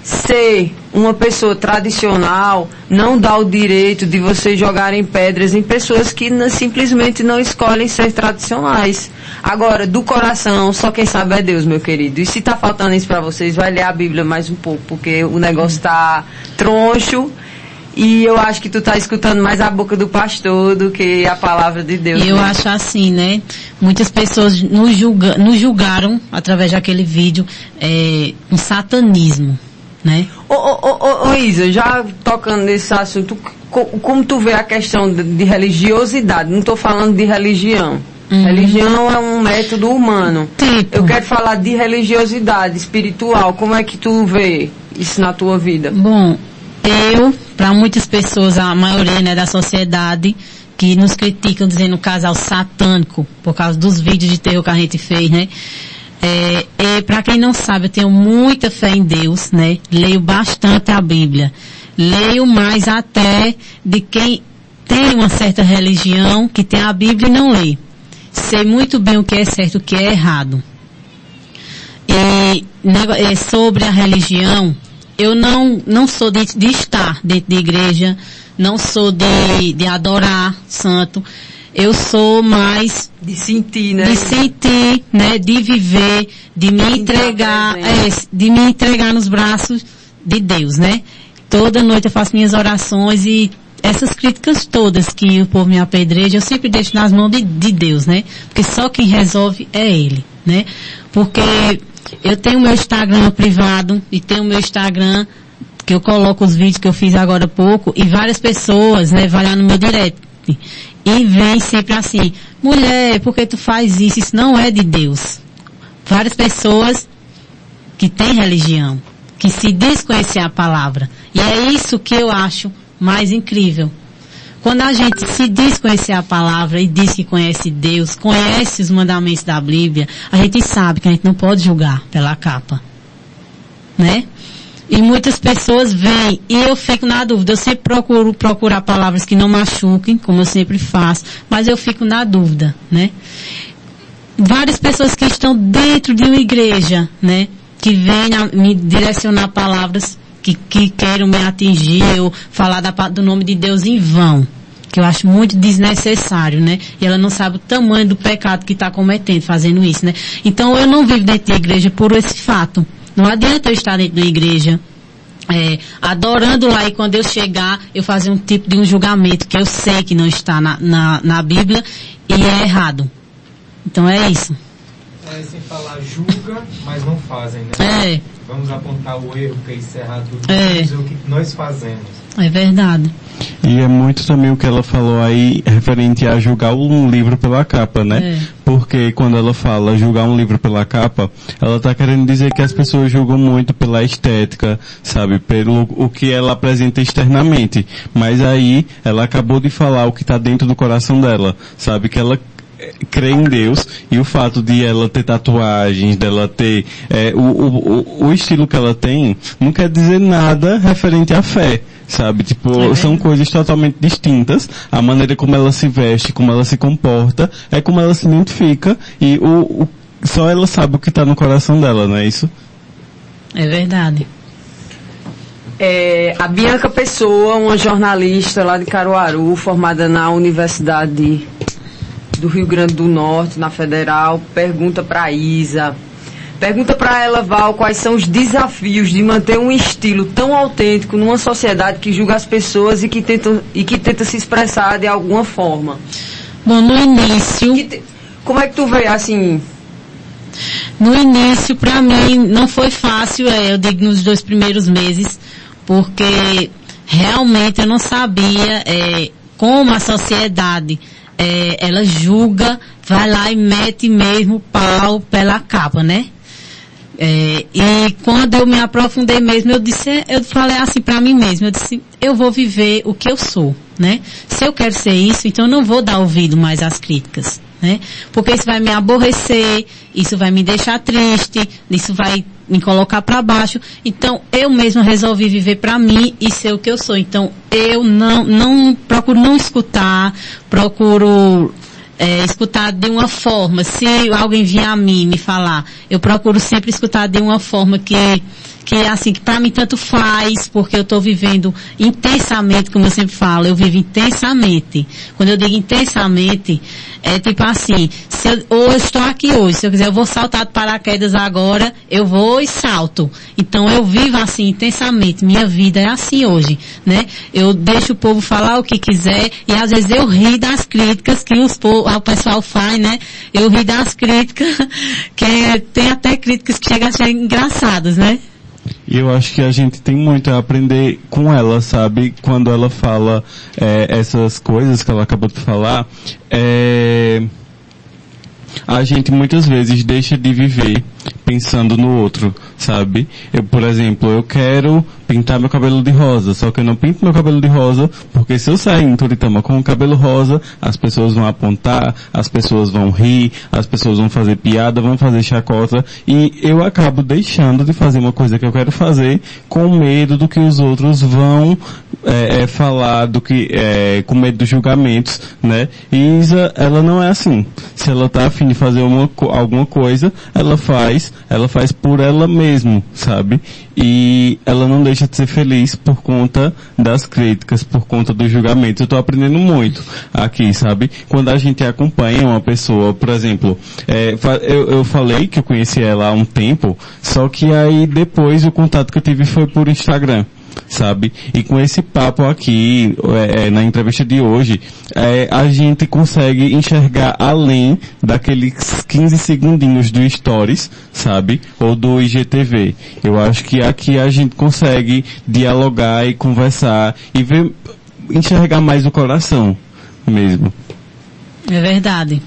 ser uma pessoa tradicional não dá o direito de vocês jogarem pedras em pessoas que simplesmente não escolhem ser tradicionais. Agora, do coração, só quem sabe é Deus, meu querido. E se está faltando isso para vocês, vai ler a Bíblia mais um pouco, porque o negócio está troncho. E eu acho que tu tá escutando mais a boca do pastor do que a palavra de Deus. Eu acho assim, né? Muitas pessoas nos julgaram, através daquele vídeo, um satanismo, né? Ô, Isa, já tocando nesse assunto, como tu vê a questão de religiosidade? Não tô falando de religião. Uhum. Religião é um método humano. Tipo. Eu quero falar de religiosidade espiritual. Como é que tu vê isso na tua vida? Bom... para muitas pessoas, a maioria, né, da sociedade, que nos criticam dizendo casal satânico, por causa dos vídeos de terror que a gente fez, né? Para quem não sabe, eu tenho muita fé em Deus, né? Leio bastante a Bíblia. Leio mais até de quem tem uma certa religião, que tem a Bíblia e não lê. Sei muito bem o que é certo e o que é errado. E sobre a religião... Eu não sou de estar dentro de igreja, não sou de adorar santo, eu sou mais... De sentir, né? De sentir, né? De viver, de me entregar, nos braços de Deus, né? Toda noite eu faço minhas orações e essas críticas todas que o povo me apedreja, eu sempre deixo nas mãos de Deus, né? Porque só quem resolve é Ele, né? Porque... Eu tenho meu Instagram privado e tenho meu Instagram que eu coloco os vídeos que eu fiz agora há pouco e várias pessoas, né, vai lá no meu direct e vem sempre assim, mulher, por que tu faz isso? Isso não é de Deus. Várias pessoas que têm religião, que se desconhecem a palavra. E é isso que eu acho mais incrível. Quando a gente se diz conhecer a palavra e diz que conhece Deus, conhece os mandamentos da Bíblia, a gente sabe que a gente não pode julgar pela capa, né? E muitas pessoas vêm e eu fico na dúvida. Eu sempre procurar palavras que não machuquem, como eu sempre faço, mas eu fico na dúvida, né? Várias pessoas que estão dentro de uma igreja, né? Que vêm me direcionar palavras que queiram me atingir ou falar do nome de Deus em vão, que eu acho muito desnecessário, né? E ela não sabe o tamanho do pecado que está cometendo fazendo isso, né? Então eu não vivo dentro da igreja por esse fato. Não adianta eu estar dentro da igreja adorando lá e quando eu chegar eu fazer um tipo de um julgamento que eu sei que não está na Bíblia e é errado. Então é isso. Sem falar julga, mas não fazem, né? Vamos apontar o erro, que é encerrar tudo, mas o que nós fazemos. É verdade. E é muito também o que ela falou aí, referente a julgar um livro pela capa, né? Porque quando ela fala julgar um livro pela capa, ela tá querendo dizer que as pessoas julgam muito pela estética, sabe? Pelo o que ela apresenta externamente. Mas aí, ela acabou de falar o que tá dentro do coração dela, sabe? Que ela crê em Deus, e o fato de ela ter tatuagens, dela ter o estilo que ela tem não quer dizer nada referente à fé, sabe? Tipo, são coisas totalmente distintas. A maneira como ela se veste, como ela se comporta, é como ela se identifica, e só ela sabe o que está no coração dela, não é isso? É verdade. A Bianca Pessoa, uma jornalista lá de Caruaru, formada na Universidade do Rio Grande do Norte, na Federal, pergunta para Isa. Pergunta para ela, Val, quais são os desafios de manter um estilo tão autêntico numa sociedade que julga as pessoas e que tenta se expressar de alguma forma. Bom, no início... Como é que tu vê, assim... No início, para mim, não foi fácil, eu digo nos 2 primeiros meses, porque realmente eu não sabia como a sociedade... ela julga, vai lá e mete mesmo pau pela capa, né? E quando eu me aprofundei mesmo, eu falei assim para mim mesma, eu disse, eu vou viver o que eu sou, né? Se eu quero ser isso, então eu não vou dar ouvido mais às críticas, né? Porque isso vai me aborrecer, isso vai me deixar triste, isso vai me colocar para baixo. Então, eu mesma resolvi viver para mim e ser o que eu sou. Então, eu não procuro não escutar, procuro escutar de uma forma. Se alguém vier a mim me falar, eu procuro sempre escutar de uma forma que assim, que para mim tanto faz, porque eu estou vivendo intensamente, como eu sempre falo, eu vivo intensamente. Quando eu digo intensamente, é tipo assim, ou eu estou aqui hoje, se eu quiser eu vou saltar de paraquedas agora, eu vou e salto. Então eu vivo assim intensamente, minha vida é assim hoje, né? Eu deixo o povo falar o que quiser e às vezes eu rio das críticas que o pessoal faz, né? Eu rio das críticas, que tem até críticas que chegam a ser engraçadas, né? E eu acho que a gente tem muito a aprender com ela, sabe? Quando ela fala essas coisas que ela acabou de falar, a gente muitas vezes deixa de viver pensando no outro, sabe? Eu, por exemplo, eu quero pintar meu cabelo de rosa, só que eu não pinto meu cabelo de rosa, porque se eu sair em Toritama com o cabelo rosa, as pessoas vão apontar, as pessoas vão rir, as pessoas vão fazer piada, vão fazer chacota, e eu acabo deixando de fazer uma coisa que eu quero fazer com medo do que os outros vão falar, do que com medo dos julgamentos, né? E Isa, ela não é assim. Se ela tá afim de fazer alguma coisa, ela faz por ela mesma, sabe? E ela não deixa de ser feliz por conta das críticas, por conta do julgamento. Eu tô aprendendo muito aqui, sabe? Quando a gente acompanha uma pessoa, por exemplo, eu falei que eu conheci ela há um tempo, só que aí depois o contato que eu tive foi por Instagram, sabe? E com esse papo aqui, na entrevista de hoje, a gente consegue enxergar além daqueles 15 segundinhos do Stories, sabe? Ou do IGTV. Eu acho que aqui a gente consegue dialogar e conversar e ver, enxergar mais o coração mesmo. É verdade.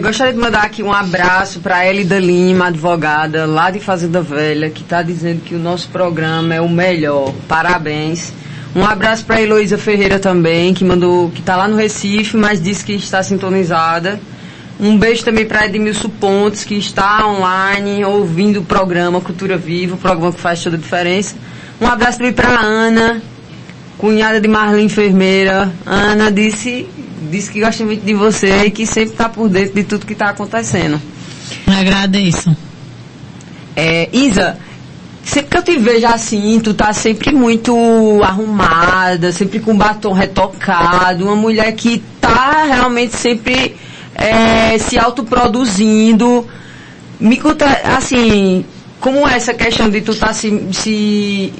Gostaria de mandar aqui um abraço para Elida Lima, advogada lá de Fazenda Velha, que está dizendo que o nosso programa é o melhor. Parabéns. Um abraço para Heloísa Ferreira também, que mandou, que está lá no Recife, mas disse que está sintonizada. Um beijo também para Edmilson Pontes, que está online ouvindo o programa Cultura Viva, o programa que faz toda a diferença. Um abraço também para Ana, cunhada de Marlene, enfermeira. Ana disse que gosta muito de você e que sempre está por dentro de tudo que está acontecendo. Me agradeço. Isa, sempre que eu te vejo assim, tu tá sempre muito arrumada, sempre com batom retocado, uma mulher que tá realmente sempre se autoproduzindo. Me conta, assim, como é essa questão de tu tá se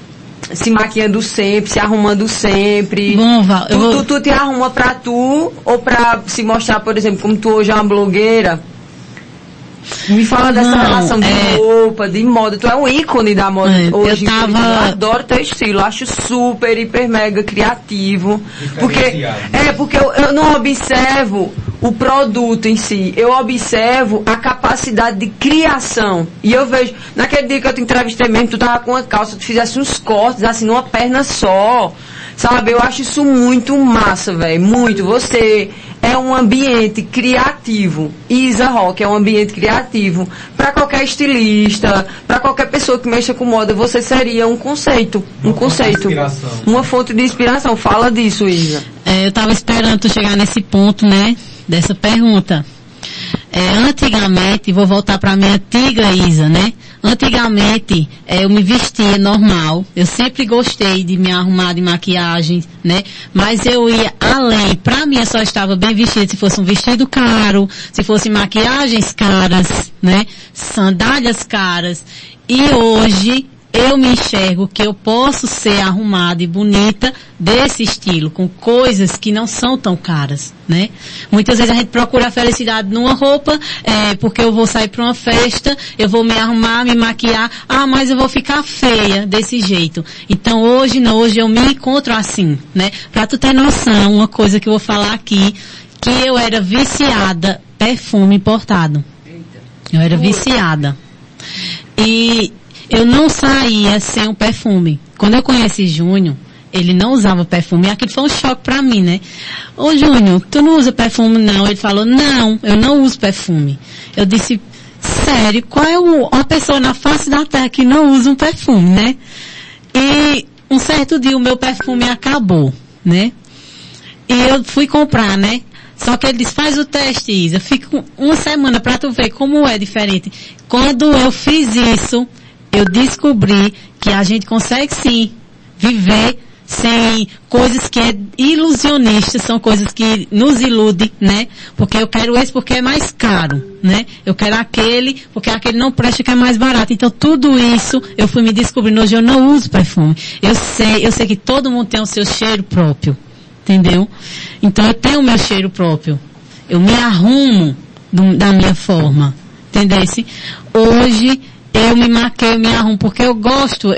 maquiando sempre, se arrumando sempre. Bom, Val, tu te arruma pra tu ou pra se mostrar, por exemplo, como tu hoje é uma blogueira? Me fala dessa relação de roupa, de moda. Tu é um ícone da moda hoje. Eu adoro teu estilo, acho super, hiper, mega criativo. Porque eu não observo o produto em si, eu observo a capacidade de criação. E eu vejo, naquele dia que eu te entrevistei mesmo, tu tava com uma calça, tu fizesse uns cortes, assim, numa perna só. Sabe, eu acho isso muito massa, velho, muito. Você é um ambiente criativo. Isa Rock é um ambiente criativo. Para qualquer estilista, para qualquer pessoa que mexa com moda, você seria um conceito. Uma fonte de inspiração. Fala disso, Isa. Eu estava esperando tu chegar nesse ponto, né, dessa pergunta. Antigamente, vou voltar para minha antiga Isa, né? Antigamente, eu me vestia normal, eu sempre gostei de me arrumar de maquiagem, né? Mas eu ia além, pra mim eu só estava bem vestida se fosse um vestido caro, se fossem maquiagens caras, né? Sandálias caras. E hoje eu me enxergo que eu posso ser arrumada e bonita desse estilo, com coisas que não são tão caras, né? Muitas vezes a gente procura a felicidade numa roupa, porque eu vou sair para uma festa, eu vou me arrumar, me maquiar, mas eu vou ficar feia desse jeito. Então hoje não, hoje eu me encontro assim, né? Para tu ter noção, uma coisa que eu vou falar aqui, que eu era viciada, perfume importado. Eu era viciada. E eu não saía sem um perfume. Quando eu conheci Júnior, ele não usava perfume. Aquilo foi um choque pra mim, né? Ô, Júnior, tu não usa perfume, não? Ele falou, não, eu não uso perfume. Eu disse, sério, qual é a pessoa na face da terra que não usa um perfume, né? E um certo dia o meu perfume acabou, né? E eu fui comprar, né? Só que ele disse, faz o teste, Isa. Fica uma semana pra tu ver como é diferente. Quando eu fiz isso, eu descobri que a gente consegue sim viver sem coisas que é ilusionista, são coisas que nos iludem, né? Porque eu quero esse porque é mais caro, né? Eu quero aquele porque aquele não presta que é mais barato. Então tudo isso eu fui me descobrindo. Hoje eu não uso perfume. Eu sei que todo mundo tem o seu cheiro próprio. Entendeu? Então eu tenho o meu cheiro próprio. Eu me arrumo da minha forma. Entendeu? Hoje eu me maqueio, eu me arrumo porque eu gosto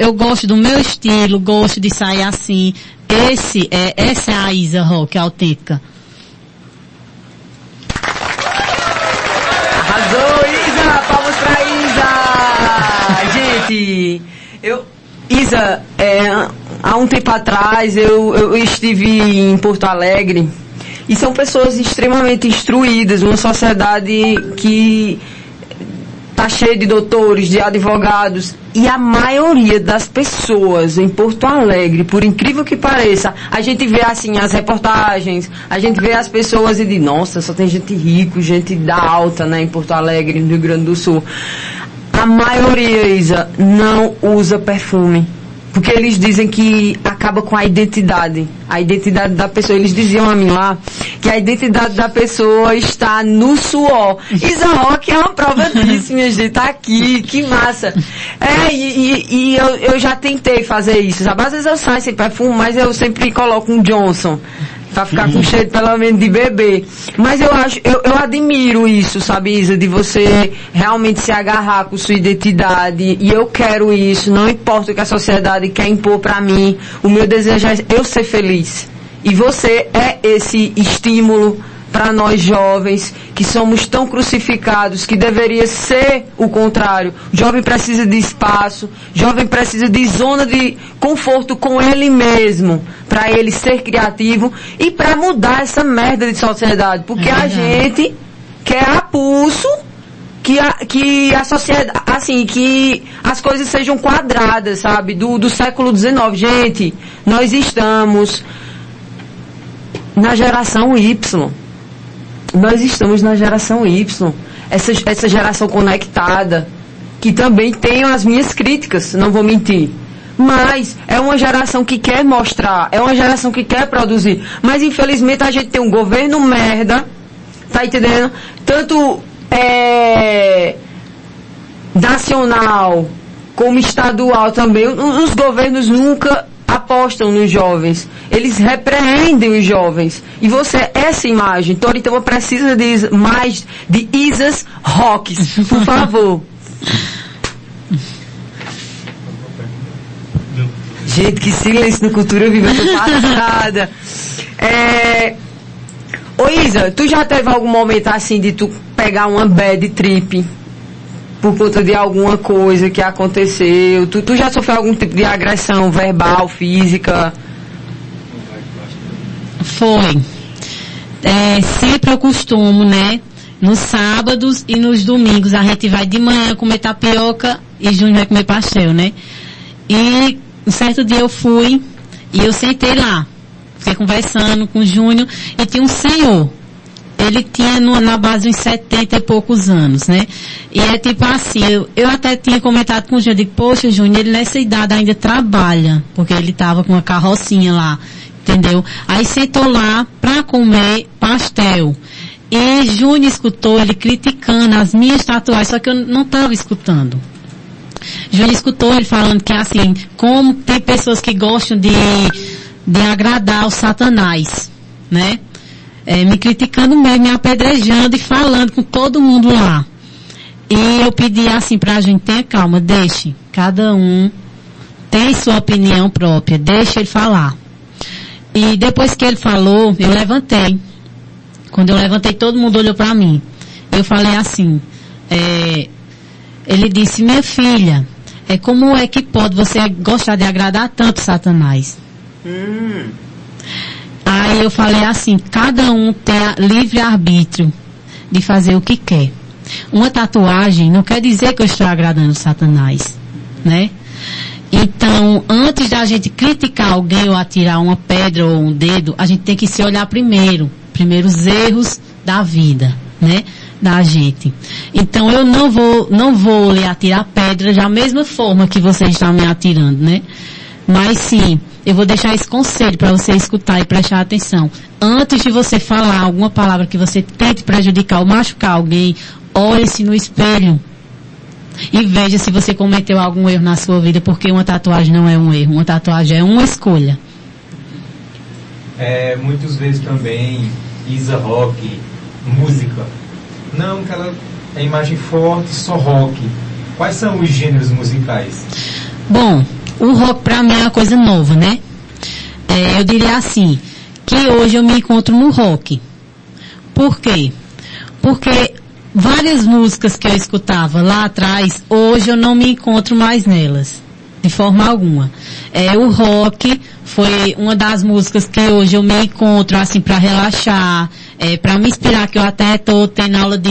do meu estilo, gosto de sair assim. Essa é a Isa Rock, a autêntica. Arrasou, Isa! Palmas pra Isa! Gente, Isa, há um tempo atrás eu estive em Porto Alegre e são pessoas extremamente instruídas, uma sociedade que está cheia de doutores, de advogados, e a maioria das pessoas em Porto Alegre, por incrível que pareça, a gente vê assim as reportagens, a gente vê as pessoas e diz, nossa, só tem gente rica, gente da alta, né, em Porto Alegre, no Rio Grande do Sul. A maioria, Isa, não usa perfume. Porque eles dizem que acaba com a identidade da pessoa. Eles diziam a mim lá que a identidade da pessoa está no suor. Isa Rock é uma prova disso, minha gente, tá aqui, que massa. Eu já tentei fazer isso, sabe? Às vezes eu saio sem perfume, mas eu sempre coloco um Johnson. Pra ficar com cheiro, pelo menos, de bebê. Mas eu admiro isso, sabe, Isa? De você realmente se agarrar com sua identidade. E eu quero isso, não importa o que a sociedade quer impor pra mim. O meu desejo é eu ser feliz. E você é esse estímulo pra nós jovens, que somos tão crucificados, que deveria ser o contrário. Jovem precisa de espaço, jovem precisa de zona de conforto com ele mesmo, pra ele ser criativo e pra mudar essa merda de sociedade, porque a gente quer a pulso que a sociedade, assim, que as coisas sejam quadradas, sabe, do século XIX. Gente, nós estamos na geração Y. Nós estamos na geração Y, essa geração conectada, que também tem as minhas críticas, não vou mentir. Mas é uma geração que quer mostrar, é uma geração que quer produzir. Mas infelizmente a gente tem um governo merda, tá entendendo? Tanto nacional como estadual também. Os governos nunca apostam nos jovens, eles repreendem os jovens, e você é essa imagem. Toritama precisa de mais de Isas Rocks, por favor. Gente, que silêncio no Cultura Viva, eu tô passada. Ô Isa, tu já teve algum momento assim de tu pegar uma bad trip por conta de alguma coisa que aconteceu? Tu já sofreu algum tipo de agressão verbal, física? Foi. Sempre eu costumo, né? Nos sábados e nos domingos a gente vai de manhã comer tapioca e Júnior vai comer pastel, né? E um certo dia eu fui e eu sentei lá. Fiquei conversando com o Júnior e tinha um senhor. Ele tinha na base uns 70 e poucos anos, né? E é tipo assim, eu até tinha comentado com o Júnior, digo, poxa, Júnior, ele nessa idade ainda trabalha, porque ele tava com uma carrocinha lá, entendeu? Aí sentou lá pra comer pastel. E Júnior escutou ele criticando as minhas tatuagens, só que eu não tava escutando. Júnior escutou ele falando que assim, como tem pessoas que gostam de agradar o Satanás, né? Me criticando mesmo, me apedrejando e falando com todo mundo lá. E eu pedi assim pra gente, tenha calma, deixe. Cada um tem sua opinião própria, deixa ele falar. E depois que ele falou, eu levantei. Quando eu levantei, todo mundo olhou pra mim. Eu falei assim, ele disse, minha filha, como é que pode você gostar de agradar tanto Satanás? Aí eu falei assim, cada um tem livre arbítrio de fazer o que quer. Uma tatuagem não quer dizer que eu estou agradando Satanás, né? Então, antes da gente criticar alguém ou atirar uma pedra ou um dedo, a gente tem que se olhar primeiro os erros da vida, né? Da gente. Então, eu não vou lhe atirar pedras da mesma forma que você está me atirando, né? Mas sim, eu vou deixar esse conselho para você escutar e prestar atenção. Antes de você falar alguma palavra que você tente prejudicar ou machucar alguém, olhe-se no espelho e veja se você cometeu algum erro na sua vida, porque uma tatuagem não é um erro, uma tatuagem é uma escolha. É, muitas vezes também, Isa, rock, música. Não, que ela é imagem forte, só rock. Quais são os gêneros musicais? Bom, o rock pra mim é uma coisa nova, né? Eu diria assim, que hoje eu me encontro no rock. Por quê? Porque várias músicas que eu escutava lá atrás, hoje eu não me encontro mais nelas, de forma alguma. O rock foi uma das músicas que hoje eu me encontro, assim, para relaxar, para me inspirar, que eu até estou tendo aula de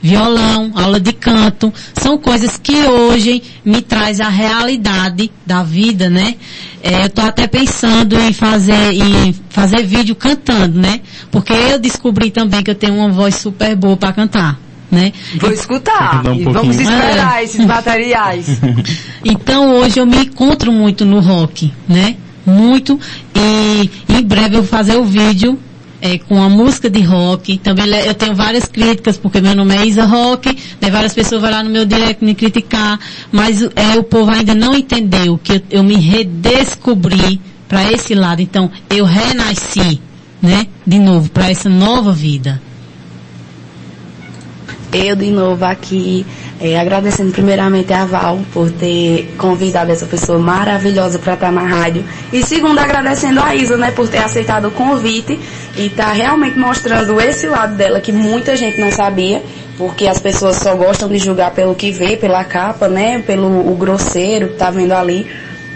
violão, aula de canto. São coisas que hoje me traz a realidade da vida, né? Eu estou até pensando em fazer vídeo cantando, né? Porque eu descobri também que eu tenho uma voz super boa para cantar. Né? Vou escutar e vamos esperar esses materiais. Então hoje eu me encontro muito no rock, né? Muito. E em breve eu vou fazer o vídeo com a música de rock. Também eu tenho várias críticas, porque meu nome é Isa Rock, né? Várias pessoas vão lá no meu direct me criticar, mas o povo ainda não entendeu que eu me redescobri para esse lado. Então eu renasci, né? De novo, para essa nova vida. Eu de novo aqui, agradecendo primeiramente a Val por ter convidado essa pessoa maravilhosa para estar na rádio. E segundo, agradecendo a Isa, né, por ter aceitado o convite e tá realmente mostrando esse lado dela que muita gente não sabia, porque as pessoas só gostam de julgar pelo que vê, pela capa, né, pelo o grosseiro que tá vendo ali.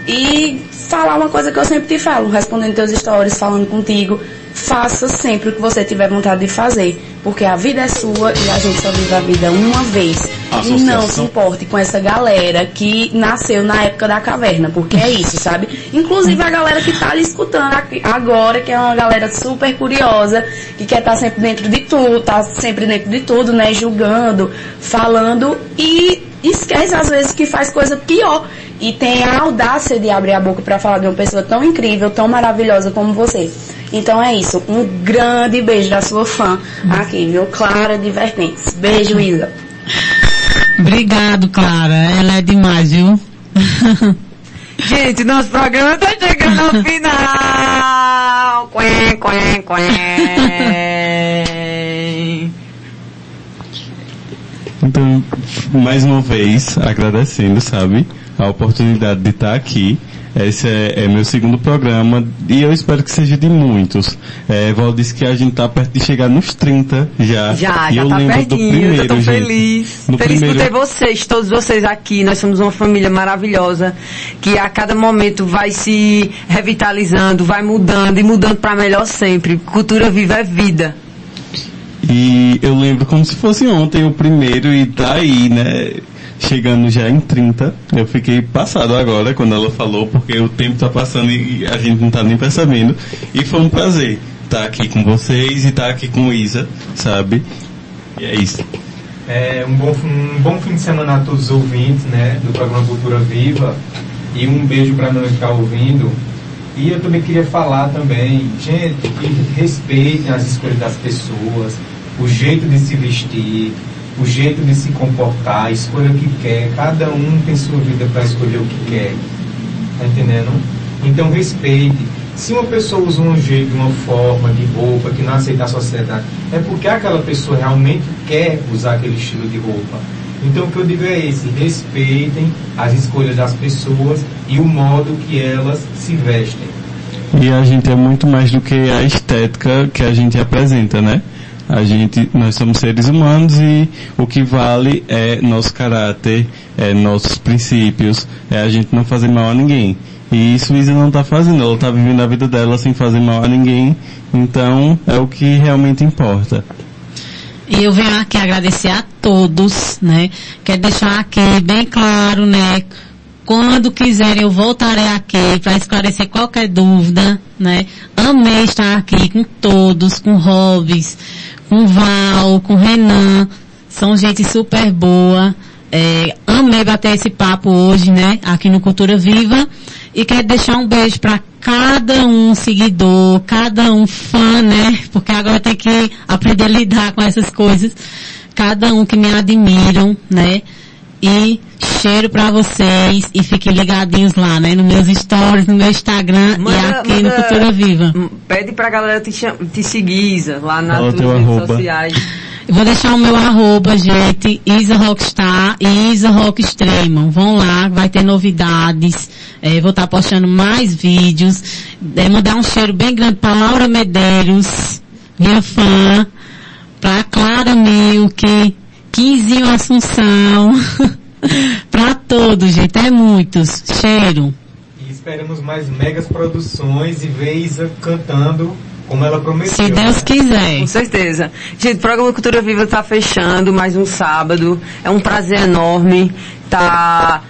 E falar uma coisa que eu sempre te falo, respondendo teus stories, falando contigo, faça sempre o que você tiver vontade de fazer, porque a vida é sua e a gente só vive a vida uma vez. E não se importe com essa galera que nasceu na época da caverna, porque é isso, sabe? Inclusive a galera que tá ali escutando agora, que é uma galera super curiosa, que quer estar sempre dentro de tudo, tá sempre dentro de tudo, né? Julgando, falando e esquece às vezes que faz coisa pior e tem a audácia de abrir a boca para falar de uma pessoa tão incrível, tão maravilhosa como você. Então é isso, um grande beijo da sua fã aqui, viu? Clara Divertentes. Beijo, Isa. Obrigado, Clara, ela é demais, viu? Gente, nosso programa tá chegando ao final. Quen, quen, quen. Então, mais uma vez, agradecendo, sabe, a oportunidade de estar aqui. Esse é meu segundo programa e eu espero que seja de muitos. Val disse que a gente tá perto de chegar nos 30 já. Já eu tá pertinho, do primeiro, eu tô feliz. Feliz por ter vocês, todos vocês aqui. Nós somos uma família maravilhosa que a cada momento vai se revitalizando, vai mudando e mudando para melhor sempre. Cultura Viva é vida. E eu lembro como se fosse ontem o primeiro e tá aí, né? Chegando já em 30. Eu fiquei passado agora quando ela falou, porque o tempo tá passando e a gente não tá nem percebendo. E foi um prazer estar aqui com vocês e estar aqui com Isa, sabe? E é isso. Um bom fim de semana a todos os ouvintes, né? Do programa Cultura Viva. E um beijo pra nós que tá ouvindo. E eu também queria falar também, gente, que respeitem as escolhas das pessoas, o jeito de se vestir, o jeito de se comportar, escolha o que quer, cada um tem sua vida para escolher o que quer, tá entendendo? Então respeite. Se uma pessoa usa um jeito, uma forma de roupa que não aceita a sociedade, é porque aquela pessoa realmente quer usar aquele estilo de roupa. Então o que eu digo é esse, respeitem as escolhas das pessoas e o modo que elas se vestem. E a gente é muito mais do que a estética que a gente apresenta, né? Nós somos seres humanos e o que vale é nosso caráter, é nossos princípios, é a gente não fazer mal a ninguém. E isso Isa não está fazendo, ela está vivendo a vida dela sem fazer mal a ninguém, então é o que realmente importa. E eu venho aqui agradecer a todos, né? Quero deixar aqui bem claro, né? Quando quiserem, eu voltarei aqui para esclarecer qualquer dúvida, né? Amei estar aqui com todos, com Robins, com Val, com Renan. São gente super boa. Amei bater esse papo hoje, né? Aqui no Cultura Viva. E quero deixar um beijo para cada um seguidor, cada um fã, né? Porque agora tem que aprender a lidar com essas coisas. Cada um que me admiram, né? E cheiro pra vocês e fiquem ligadinhos lá, né? Nos meus stories, no meu Instagram e aqui no Cultura Viva. Pede pra galera te seguir, Isa, lá nas redes sociais. Eu vou deixar o meu arroba, gente, Isa Rockstar e Isa Rock Extremo. Vão lá, vai ter novidades. Vou estar postando mais vídeos. Mandar um cheiro bem grande pra Laura Medeiros, minha fã, pra Clara Milk, Quinzinho Assunção, pra todos, gente, é muitos, cheiro. E esperamos mais megas produções e ver Isa cantando como ela prometeu. Se Deus quiser. Com certeza. Gente, o programa Cultura Viva tá fechando mais um sábado, é um prazer enorme, tá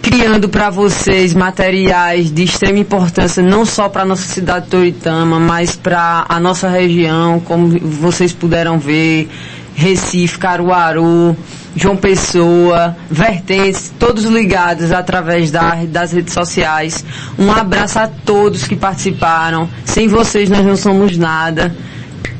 criando para vocês materiais de extrema importância, não só para a nossa cidade de Toritama, mas para a nossa região, como vocês puderam ver, Recife, Caruaru, João Pessoa, Vertentes, todos ligados através das redes sociais. Um abraço a todos que participaram. Sem vocês nós não somos nada.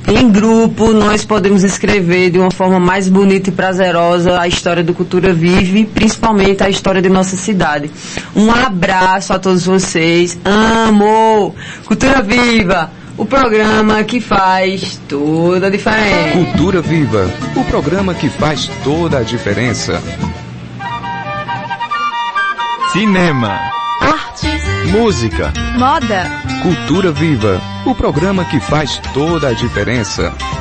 Em grupo nós podemos escrever de uma forma mais bonita e prazerosa a história do Cultura Vive, principalmente a história de nossa cidade. Um abraço a todos vocês. Amo! Cultura Viva! O programa que faz toda a diferença. Cultura Viva, o programa que faz toda a diferença. Cinema, artes, música, moda. Cultura Viva, o programa que faz toda a diferença.